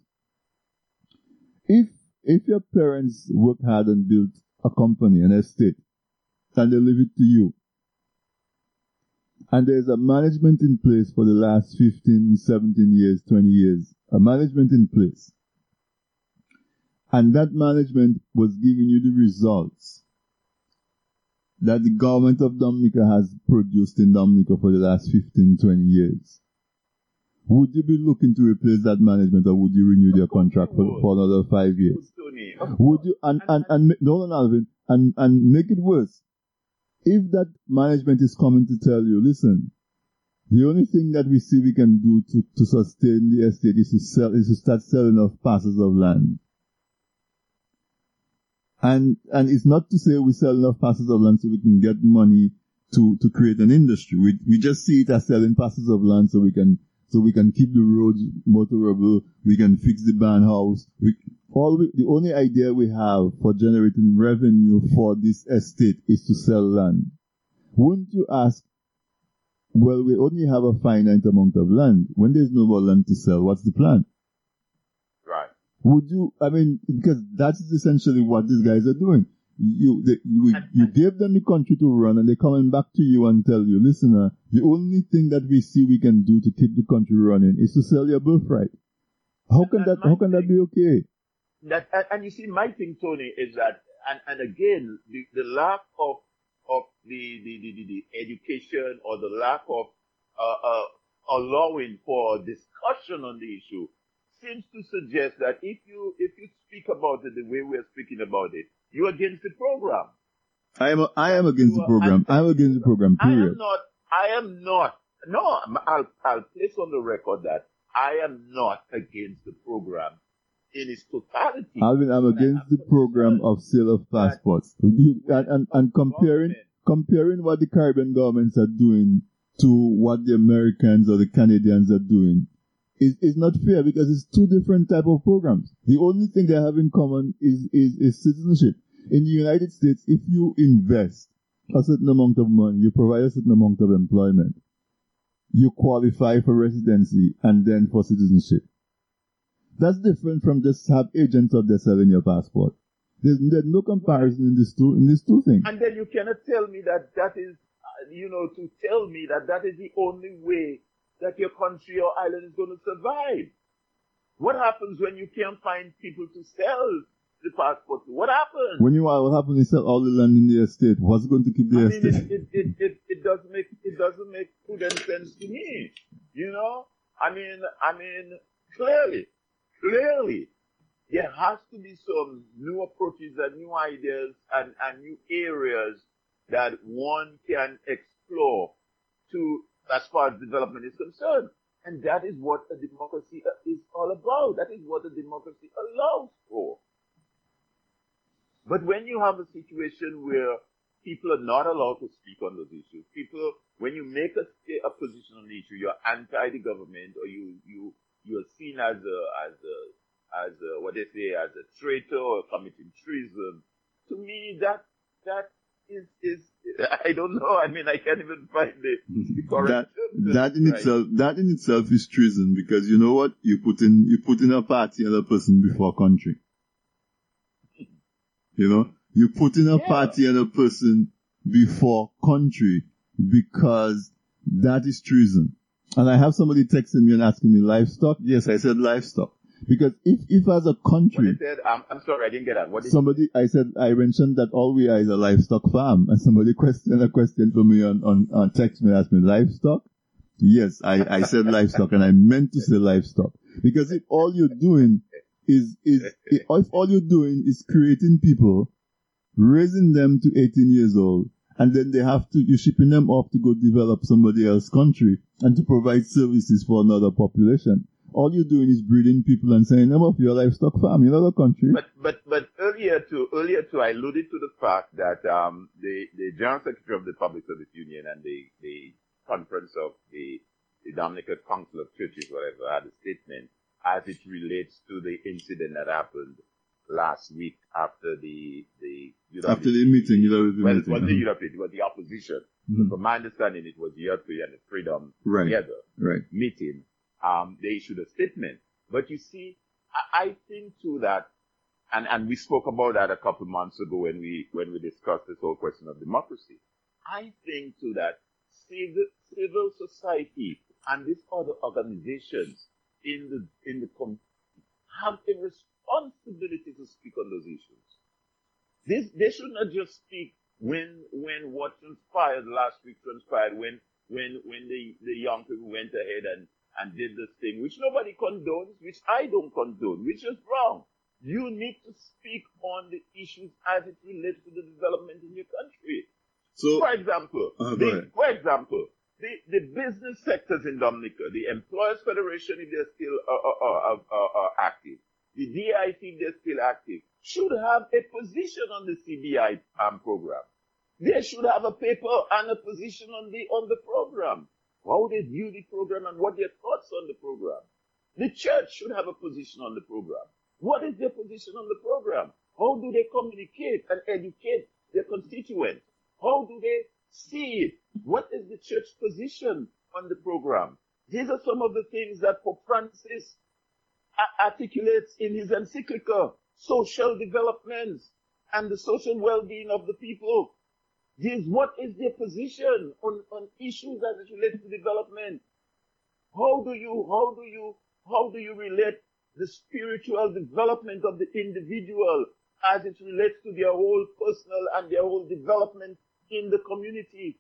If your parents work hard and built a company, an estate, and they leave it to you, and there's a management in place for the last 15, 17 years, 20 years, a management in place, and that management was giving you the results that the government of Dominica has produced in Dominica for the last 15, 20 years, would you be looking to replace that management, or would you renew their contract for another 5 years? Would you, and make it worse, if that management is coming to tell you, listen, the only thing that we see we can do to sustain the estate is to start selling off parcels of land. And it's not to say we sell enough parcels of land so we can get money to create an industry. We just see it as selling parcels of land so we can keep the roads motorable, we can fix the barn house. The only idea we have for generating revenue for this estate is to sell land. Wouldn't you ask, well, we only have a finite amount of land. When there's no more land to sell, what's the plan? Right. Because that's essentially what these guys are doing. You gave them the country to run, and they're coming back to you and tell you, listen, the only thing that we see we can do to keep the country running is to sell your birthright. How can that be okay? And you see, my thing, Tony, is that, and again, the lack of the education, or the lack of allowing for discussion on the issue, seems to suggest that if you speak about it the way we are speaking about it, you're against the program. I am against the program. I'm against the program. Period. I am not. No, I'll place on the record that I am not against the program in its totality. Alvin, I'm against the program of sale of passports. And comparing what the Caribbean governments are doing to what the Americans or the Canadians are doing, is not fair, because it's two different type of programs. The only thing they have in common is citizenship. In the United States, if you invest a certain amount of money, you provide a certain amount of employment, you qualify for residency and then for citizenship. That's different from just have agents out there selling your passport. There's no comparison in these two things. And then you cannot tell me that is the only way that your country or island is going to survive. What happens when you can't find people to sell the passport? What happens? What happens? You sell all the land in the estate. What's going to keep the estate? It doesn't make prudent sense to me. Clearly, there has to be some new approaches and new ideas and new areas that one can explore to, as far as development is concerned. And that is what a democracy is all about. That is what a democracy allows for. But when you have a situation where people are not allowed to speak on those issues, people, when you make a position on the issue, you're anti the government, or you're seen as a, what they say, as a traitor or committing treason. To me, that is, I don't know. I mean, I can't even find the correct term. That in itself is treason, because you know what? You put in a party and a person before a country. You know, you put in a party and a person before country, because that is treason. And I have somebody texting me and asking me livestock. Yes, I said livestock. Because if as a country... Said, I'm sorry, I didn't get that. What did somebody, you... I said, I mentioned that all we are is a livestock farm, and somebody questioned a question for me on text me and asked me, livestock? Yes, I said livestock, and I meant to say livestock. Because if all you're doing is creating people, raising them to 18 years old, and then you're shipping them off to go develop somebody else's country and to provide services for another population. All you're doing is breeding people and saying them off your livestock farm in another country. But earlier I alluded to the fact that the General Secretary of the Public Service Union and the Conference of the Dominican Council of Churches, whatever, had a statement as it relates to the incident that happened last week after the meeting. It was the European, it was the opposition. Mm-hmm. From my understanding, it was the European and the Freedom Together meeting. They issued a statement. But you see, I think too that, and we spoke about that a couple of months ago when we discussed this whole question of democracy. I think too that civil society and these other organizations in the community have a responsibility to speak on those issues. They should not just speak when what transpired last week transpired, when the young people went ahead and did this thing, which nobody condones, which I don't condone, which is wrong. You need to speak on the issues as it relates to the development in your country. So, for example, the business sectors in Dominica, the Employers Federation, if they're still are active, the DIC, if they're still active, should have a position on the CBI program. They should have a paper and a position on the program. How they view the program and what their thoughts on the program. The church should have a position on the program. What is their position on the program? How do they communicate and educate their constituents? How do they see it? What is the church's position on the program? These are some of the things that Pope Francis articulates in his encyclical, Social Developments and the Social Well-being of the People. What is their position on issues as it relates to development? How do you relate the spiritual development of the individual as it relates to their whole personal and their whole development in the community?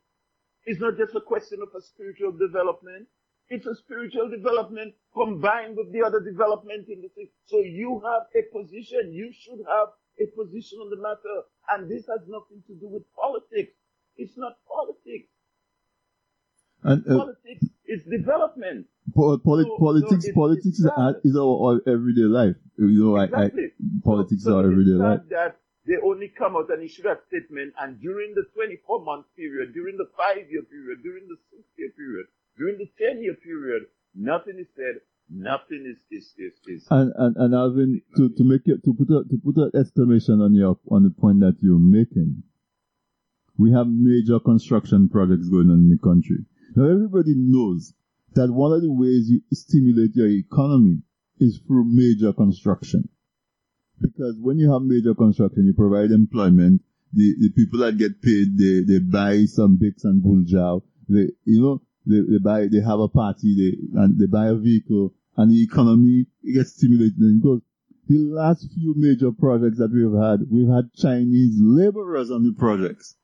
It's not just a question of a spiritual development. It's a spiritual development combined with the other development in the city. So you have a position. You should have a position on the matter, and this has nothing to do with politics. It's not politics. And, politics is development. Politics is our everyday life. You know, exactly. Politics is our everyday life. That they only come out and issue that statement, and during the 24-month period, during the 5-year period, during the 6-year period, during the 10-year period, nothing is said. Nothing is. And Alvin, to put an exclamation on the point that you're making, we have major construction projects going on in the country. Now everybody knows that one of the ways you stimulate your economy is through major construction, because when you have major construction, you provide employment. The people that get paid, they buy some bakes and bulgow. They have a party, and they buy a vehicle, and the economy gets stimulated and goes. The last few major projects that we've had Chinese laborers on the projects.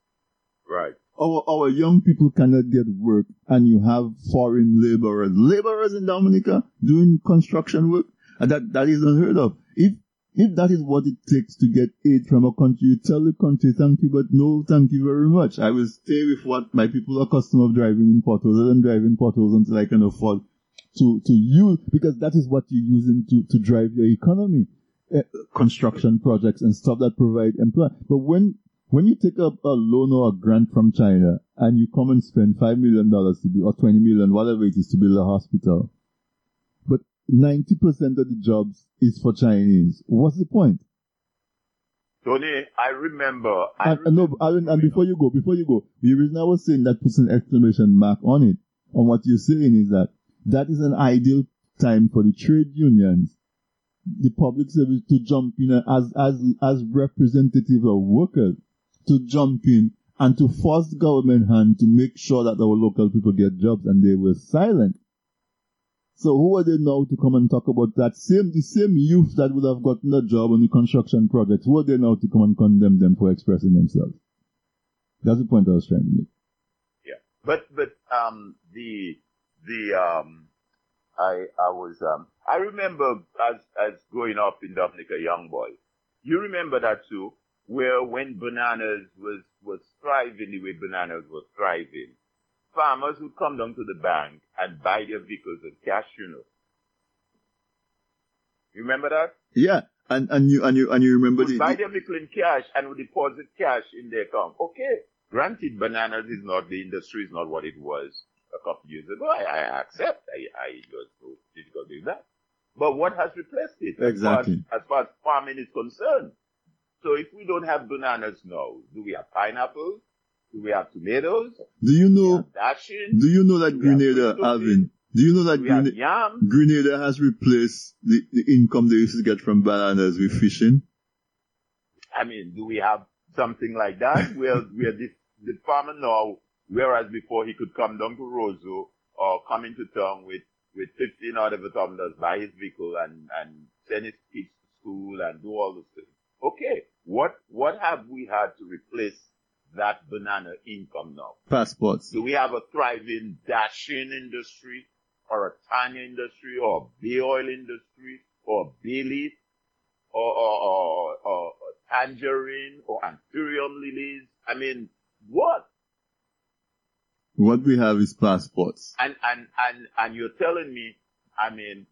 Right. Our young people cannot get work, and you have foreign laborers in Dominica doing construction work, and that is unheard of. If If that is what it takes to get aid from a country, you tell the country, thank you, but no, thank you very much. I will stay with what my people are accustomed of driving in potholes. I don't drive in potholes until I can afford to use, because that is what you're using to drive your economy. Construction projects and stuff that provide employment. But when you take up a loan or a grant from China and you come and spend $5 million to be, or $20 million, whatever it is, to build a hospital, but 90% of the jobs is for Chinese. What's the point? Tony, I remember, before you go, the reason I was saying that puts an exclamation mark on it, on what you're saying, is that is an ideal time for the trade unions, the public service, to jump in as representative of workers, to jump in and to force government hand to make sure that our local people get jobs, and they were silent. So who are they now to come and talk about that? The same youth that would have gotten a job on the construction projects, who are they now to come and condemn them for expressing themselves? That's the point I was trying to make. Yeah. I remember as growing up in Dominica, young boy. You remember that too, where when bananas was thriving the way bananas was thriving, farmers would come down to the bank and buy their vehicles and cash, You remember that? Yeah. And you remember would buy their vehicle in cash and would deposit cash in their account. Okay. Granted, bananas is not, the industry is not what it was a couple of years ago. I accept. I got so difficult doing that. But what has replaced it? Exactly. As far as farming is concerned. So if we don't have bananas now, do we have pineapples? Do we have tomatoes? Do you know that Grenada has replaced the income they used to get from bananas with fishing? I mean, do we have something like that? where the farmer now, whereas before he could come down to Roseau or come into town with $15 buy his vehicle and send his kids to school and do all those things. Okay, what have we had to replace that banana income now? Passports. Do we have a thriving dashing industry or a tanya industry or a bay oil industry or bay leaf or tangerine or anthurium lilies? I mean, what? What we have is passports. And you're telling me, I mean,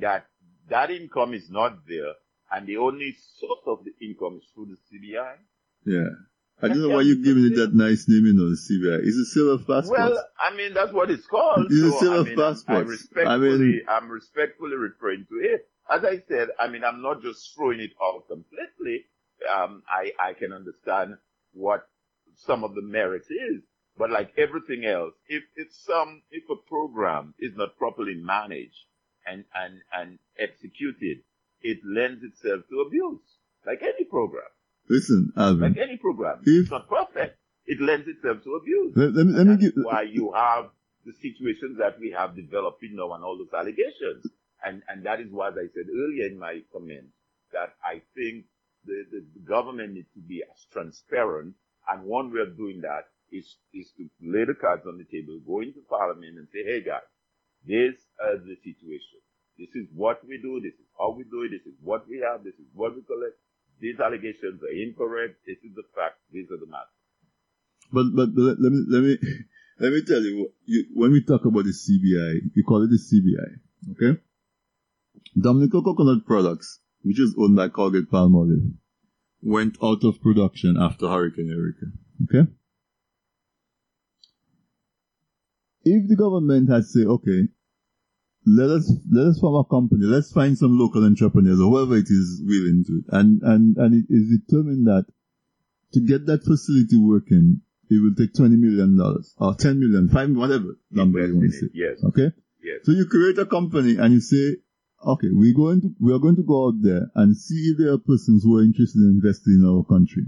that income is not there, and the only source of the income is through the CBI? Yeah. I don't know why you're giving it that nice name, the CBI. It's a silver passport. Well, I mean, that's what it's called. It's a silver passport. I'm respectfully referring to it. As I said, I mean, I'm not just throwing it out completely. I can understand what some of the merits is, but like everything else, if a program is not properly managed and executed, it lends itself to abuse, like any program. Listen, Alvin. Like any program, it's not perfect. It lends itself to abuse. That's why you have the situations that we have developing now and all those allegations. And that is what I said earlier in my comment, that I think the government needs to be as transparent. And one way of doing that is to lay the cards on the table, go into Parliament and say, hey, guys, this is the situation. This is what we do. This is how we do it. This is what we have. This is what we collect. These allegations are incorrect. This is the fact. These are the matters. But let me tell you, when we talk about the CBI, we call it the CBI, okay? Dominican Coconut Products, which is owned by Colgate-Palmolive, went out of production after Hurricane Erika, okay? If the government had said, okay, let us form a company. Let's find some local entrepreneurs or whoever it is willing to. And it is determined that to get that facility working, it will take $20 million or $10 million, $5 million, whatever number you want to say. Yes. Okay? Yes. So you create a company and you say, okay, we are going to go out there and see if there are persons who are interested in investing in our country.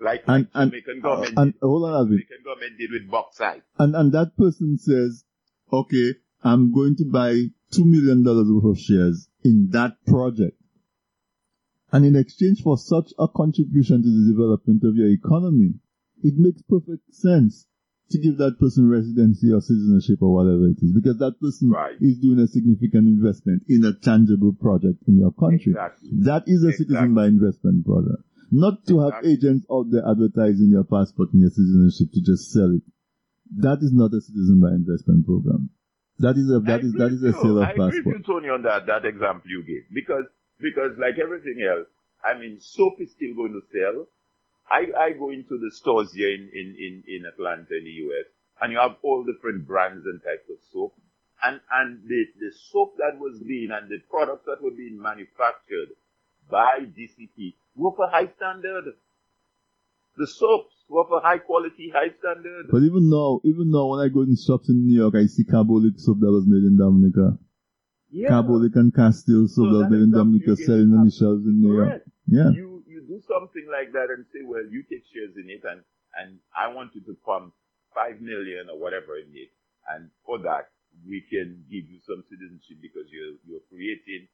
Like Jamaican government did with bauxite. And that person says, okay, I'm going to buy $2 million worth of shares in that project. And in exchange for such a contribution to the development of your economy, it makes perfect sense to give that person residency or citizenship or whatever it is, because that person is doing a significant investment in a tangible project in your country. Exactly. That is a citizen by investment project. Not to have agents out there advertising your passport and your citizenship to just sell it. That is not a citizen by investment program. That is a sale of passport. I agree with you, Tony, on that example you gave, because like everything else, I mean, soap is still going to sell. I go into the stores here in Atlanta in the US, and you have all different brands and types of soap, and the soap that was being and the products that were being manufactured by DCT were for high standard. The soaps were for high quality, high standard. But even now, when I go in shops in New York, I see carbolic soap that was made in Dominica. Yeah. Carbolic and Castile soap that was made in Dominica selling on the shelves in New York. Yeah. You do something like that and say, well, you take shares in it, and I want you to pump 5 million or whatever in it, and for that we can give you some citizenship because you're creating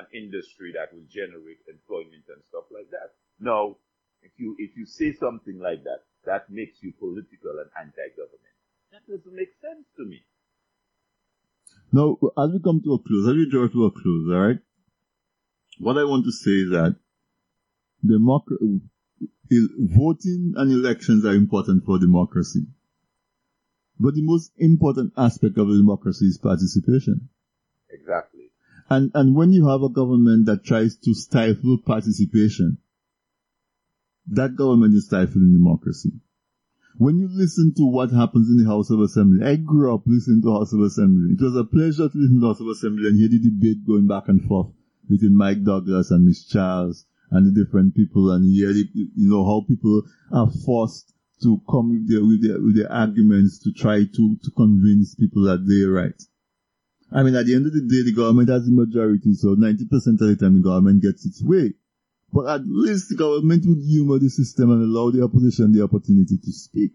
an industry that will generate employment and stuff like that. Now, if you say something like that, that makes you political and anti-government. That doesn't make sense to me. Now, as we draw to a close, all right, what I want to say is that voting and elections are important for democracy. But the most important aspect of democracy is participation. Exactly. And when you have a government that tries to stifle participation, that government is stifling democracy. When you listen to what happens in the House of Assembly, I grew up listening to House of Assembly. It was a pleasure to listen to House of Assembly and hear the debate going back and forth between Mike Douglas and Miss Charles and the different people, and hear how people are forced to come with their arguments to try to convince people that they're right. I mean, at the end of the day, the government has the majority, so 90% of the time the government gets its way. But at least the government would humor the system and allow the opposition the opportunity to speak.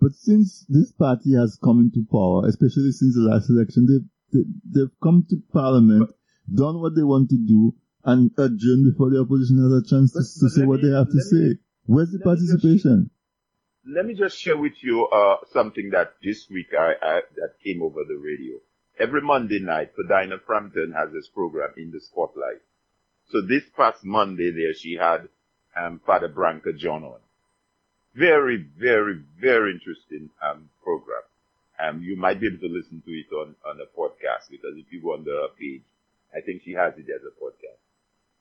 But since this party has come into power, especially since the last election, they've come to parliament, done what they want to do, and adjourned before the opposition has a chance to say what they have to say. Where's the participation? Let me just share with you something that this week that came over the radio. Every Monday night, Perdina Frampton has this program, In the Spotlight. So this past Monday there, she had Father Branca John on. Very, very, very interesting program. You might be able to listen to it on a podcast, because if you go on her page, I think she has it as a podcast.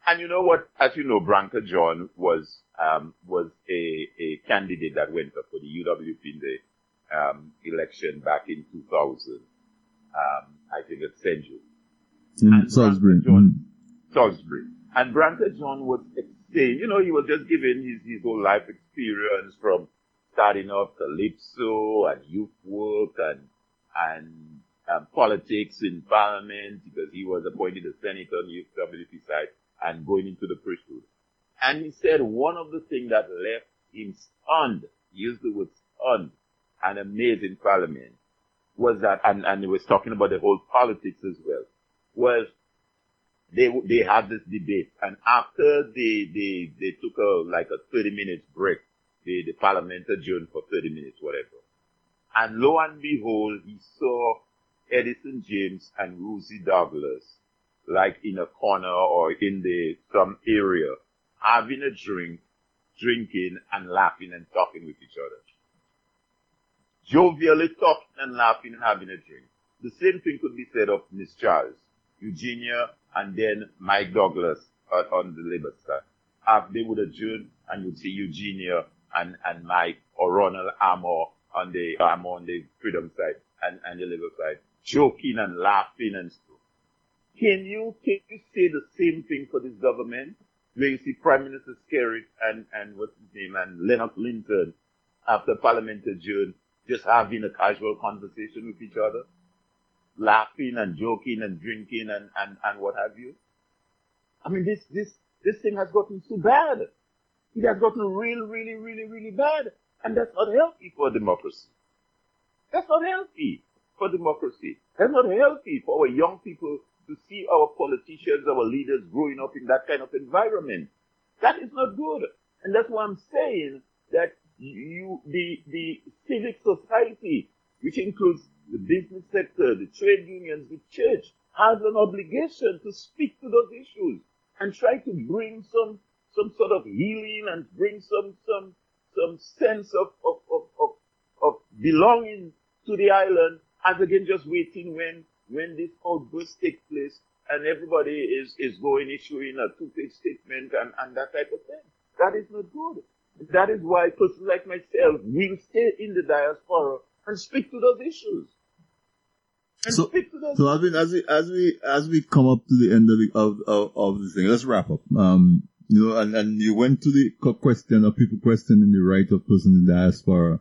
And you know what? As you know, Branca John was a candidate that went up for the UWP in the election back in 2000. I think at St. Jude. Salisbury. And Branca John was saying, he was just giving his whole life experience from starting off Calypso and youth work and politics in parliament, because he was appointed a senator on the UWP side, and going into the priesthood. And he said one of the things that left him stunned, he used the word stunned, and amazed in parliament, was that, and he was talking about the whole politics as well, was they had this debate, and after they took a 30-minute break, the parliament adjourned for 30 minutes, whatever. And lo and behold, he saw Edison James and Rosie Douglas, like in a corner or in some area, having a drink, drinking and laughing and talking with each other. Jovially talking and laughing and having a drink. The same thing could be said of Miss Charles, Eugenia, and then Mike Douglas on the Labour side. They would adjourn and you'd see Eugenia and Mike or Ronald Armour on the Freedom side and the Labour side, joking and laughing and stuff. Can you say the same thing for this government? Where you see Prime Minister Skerrit and what's his name, and Lennox Linton, after Parliament adjourned, just having a casual conversation with each other, laughing and joking and drinking and what have you? I mean, this thing has gotten so bad. It has gotten really, really, really bad. And that's not healthy for democracy. That's not healthy for democracy. That's not healthy for our young people to see our politicians, our leaders growing up in that kind of environment. That is not good. And that's why I'm saying that the civic society, which includes the business sector, the trade unions, the church, has an obligation to speak to those issues and try to bring some sort of healing and bring some sense of belonging to the island, as again just waiting when this outburst takes place and everybody is going issuing a two-page statement and that type of thing. That is not good. That is why persons like myself will stay in the diaspora and speak to those issues. So I mean, as we come up to the end of the this thing, let's wrap up. And you went to the question of people questioning the right of persons in diaspora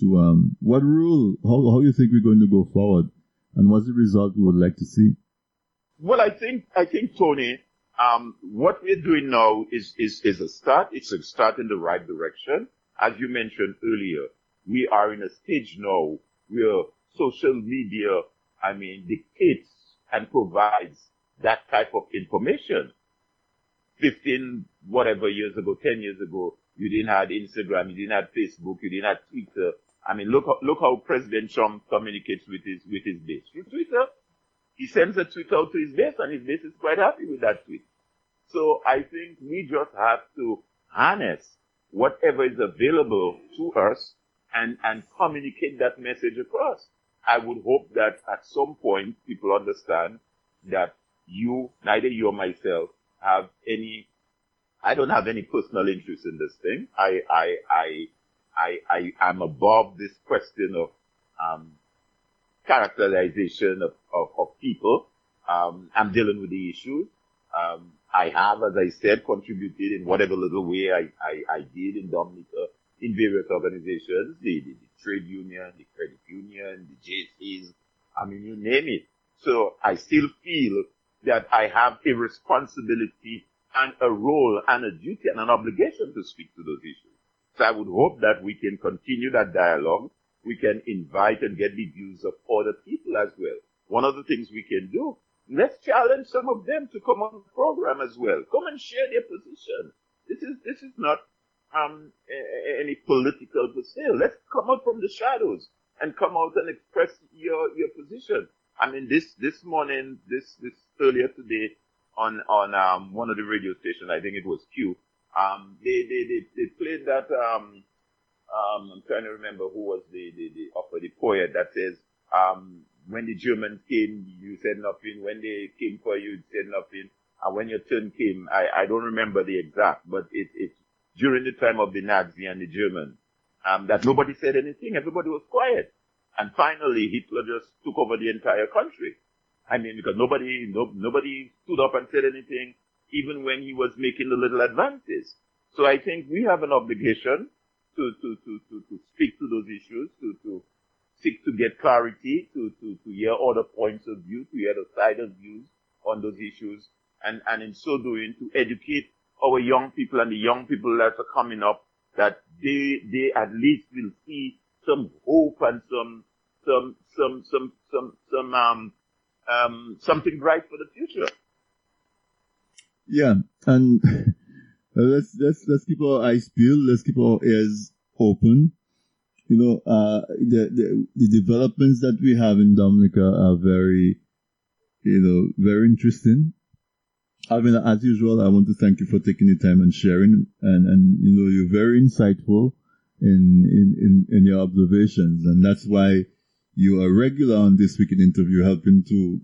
to what rule? How you think we're going to go forward, and what's the result we would like to see? Well, I think Tony, what we're doing now is a start. It's a start in the right direction, as you mentioned earlier. We are in a stage now where social media, dictates and provides that type of information. 15 whatever years ago, 10 years ago, you didn't have Instagram, you didn't have Facebook, you didn't have Twitter. Look how President Trump communicates with his base. Through Twitter, he sends a tweet out to his base, and his base is quite happy with that tweet. So I think we just have to harness whatever is available to us and communicate that message across. I would hope that at some point people understand that neither you or myself have I don't have any personal interest in this thing. I am above this question of, characterization of people. I'm dealing with the issues. I have, as I said, contributed in whatever little way I did in Dominica, in various organizations, the trade union, the credit union, the JCs, you name it. So I still feel that I have a responsibility and a role and a duty and an obligation to speak to those issues. So I would hope that we can continue that dialogue. We can invite and get the views of other people as well. One of the things we can do, let's challenge some of them to come on the program as well. Come and share their position. This is not any political per se. Let's come out from the shadows and come out and express your position. This morning, this earlier today on one of the radio stations, I think it was Q, they played that, I'm trying to remember who was the author, the poet that says, when the Germans came, you said nothing. When they came for you, you said nothing. And when your turn came, I don't remember the exact, but it's during the time of the Nazi and the Germans, that nobody said anything. Everybody was quiet. And finally, Hitler just took over the entire country. Because nobody stood up and said anything, even when he was making the little advances. So I think we have an obligation to speak to those issues, to seek to get clarity, to hear other points of view, to hear the side of views on those issues, and in so doing, to educate our young people and the young people that are coming up, that they at least will see some hope and something bright for the future. Yeah, and let's keep our eyes peeled. Let's keep our ears open. The developments that we have in Dominica are very, very interesting. As usual, I want to thank you for taking the time and sharing. And you're very insightful in your observations, and that's why you are regular on This Week in Interview, helping to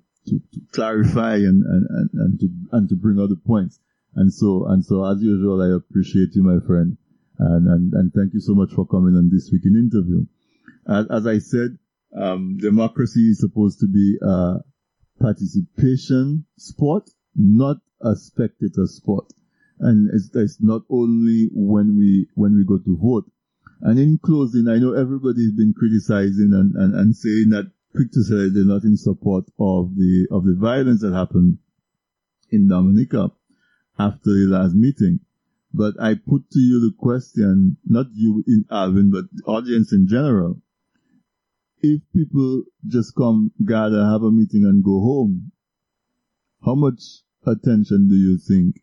clarify and to bring other points. And so as usual, I appreciate you, my friend, and thank you so much for coming on This Week in Interview. As I said, democracy is supposed to be a participation sport, not a spectator sport, and it's not only when we go to vote. And in closing, I know everybody's been criticizing and saying that they're not in support of the violence that happened in Dominica after the last meeting. But I put to you the question, not you, Alvin, but the audience in general. If people just come, gather, have a meeting and go home, how much attention do you think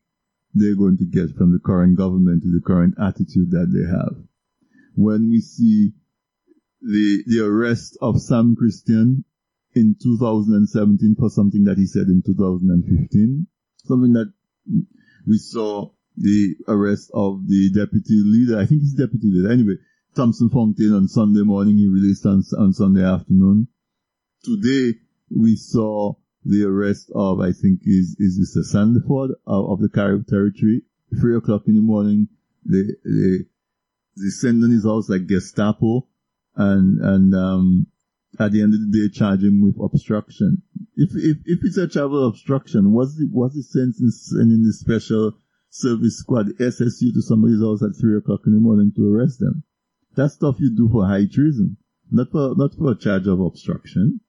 they're going to get from the current government to the current attitude that they have? when we see the arrest of Sam Christian in 2017 for something that he said in 2015, something that we saw the arrest of the deputy leader. I think he's deputy leader. Anyway, Thompson Fontaine on Sunday morning, he released on Sunday afternoon. Today, we saw the arrest of, I think, is Mr. Sandiford of the Carib territory. 3 o'clock in the morning, they send on his house like Gestapo and at the end of the day, charge him with obstruction. If it's a travel obstruction, what's the sense in sending the special service squad, SSU, to somebody's house at 3 o'clock in the morning to arrest them? That's stuff you do for high treason, not for a charge of obstruction.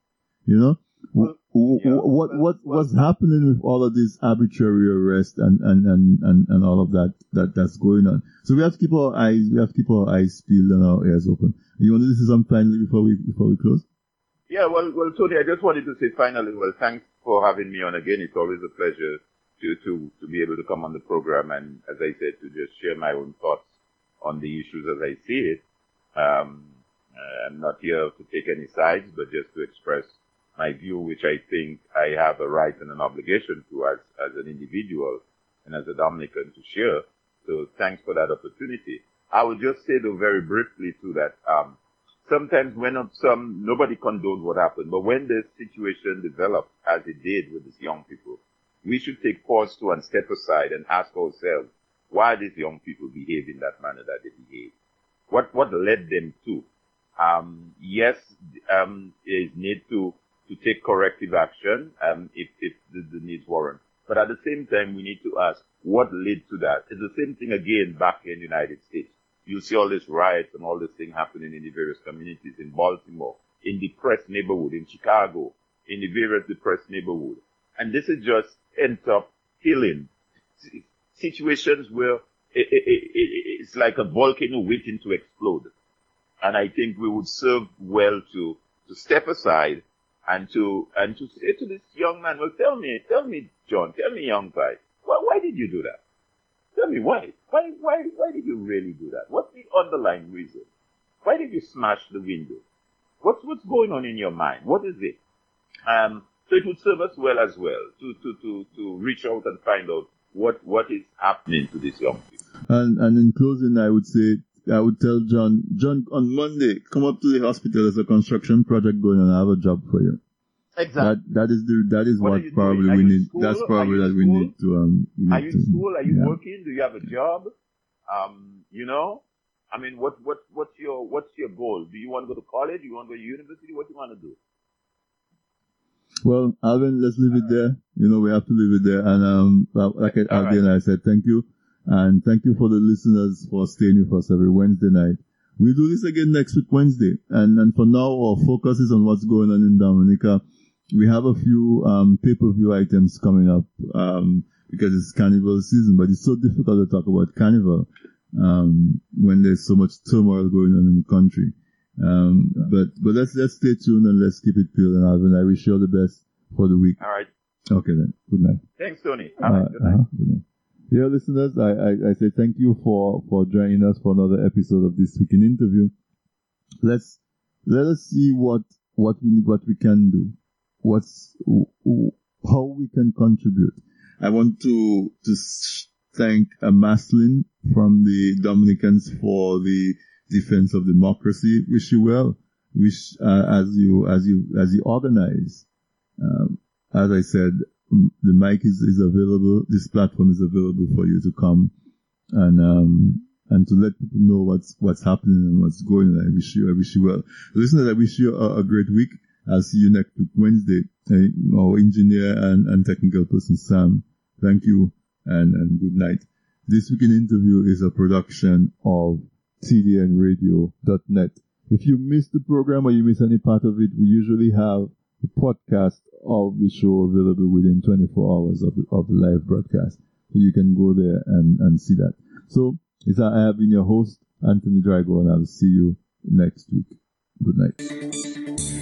You know, what's happening with all of this arbitrary arrest and all of that's going on. So we have to keep our eyes peeled and our ears open. You want to say something finally before we close? Yeah, well, Tony, I just wanted to say finally, well, thanks for having me on again. It's always a pleasure to be able to come on the program and, as I said, to just share my own thoughts on the issues as I see it. I'm not here to take any sides, but just to express my view, which I think I have a right and an obligation to as an individual and as a Dominican to share. So thanks for that opportunity. I would just say, though, very briefly too, that sometimes nobody condones what happened, but when the situation developed as it did with these young people, we should take pause to and step aside and ask ourselves, why these young people behave in that manner that they behave? What led them to? Yes, there is need to take corrective action if the needs warrant. But at the same time, we need to ask what led to that. It's the same thing again back in the United States. You see all this riots and all this thing happening in the various communities in Baltimore, in depressed neighborhood, in Chicago, in the various depressed neighborhood. And this is just ends up killing situations where it's like a volcano waiting to explode. And I think we would serve well to step aside and to say to this young man, well, tell me, John, tell me, young guy, why did you do that? Tell me why. Why did you really do that? What's the underlying reason? Why did you smash the window? What's going on in your mind? What is it? So it would serve us well as well to reach out and find out what is happening to this young people. And in closing, I would say, I would tell John, on Monday, come up to the hospital. There's a construction project going on. I have a job for you. Exactly. That is what probably we need. That's probably that we need to. Are you in school? Are you working? Do you have a job? You know, I mean, what's your goal? Do you want to go to college? Do you want to go to university? What do you want to do? Well, Alvin, let's leave it there. You know, we have to leave it there. And like again, I said, thank you. And thank you for the listeners for staying with us every Wednesday night. We'll do this again next week, Wednesday. And for now, our focus is on what's going on in Dominica. We have a few pay-per-view items coming up because it's carnival season, but it's so difficult to talk about carnival when there's so much turmoil going on in the country. But let's stay tuned and let's keep it peeled. And Alvin, I wish you all the best for the week. All right. Okay then. Good night. Thanks, Tony. All right. Good night. Good night. Dear listeners, I say thank you for joining us for another episode of This Week in Interview. Let us see what we can do, how we can contribute. I want to thank Marcelline from the Dominicans for the Defense of Democracy. Wish you well. Wish as you organize. As I said, the mic is available. This platform is available for you to come and to let people know what's happening and what's going on. I wish you well. Listeners, I wish you a great week. I'll see you next week, Wednesday. Our engineer and technical person, Sam, thank you and good night. This Week in Interview is a production of tdnradio.net. If you miss the program or you miss any part of it, we usually have the podcast of the show available within 24 hours of the live broadcast. So you can go there and see that. So, I have been your host, Anthony Drago, and I'll see you next week. Good night.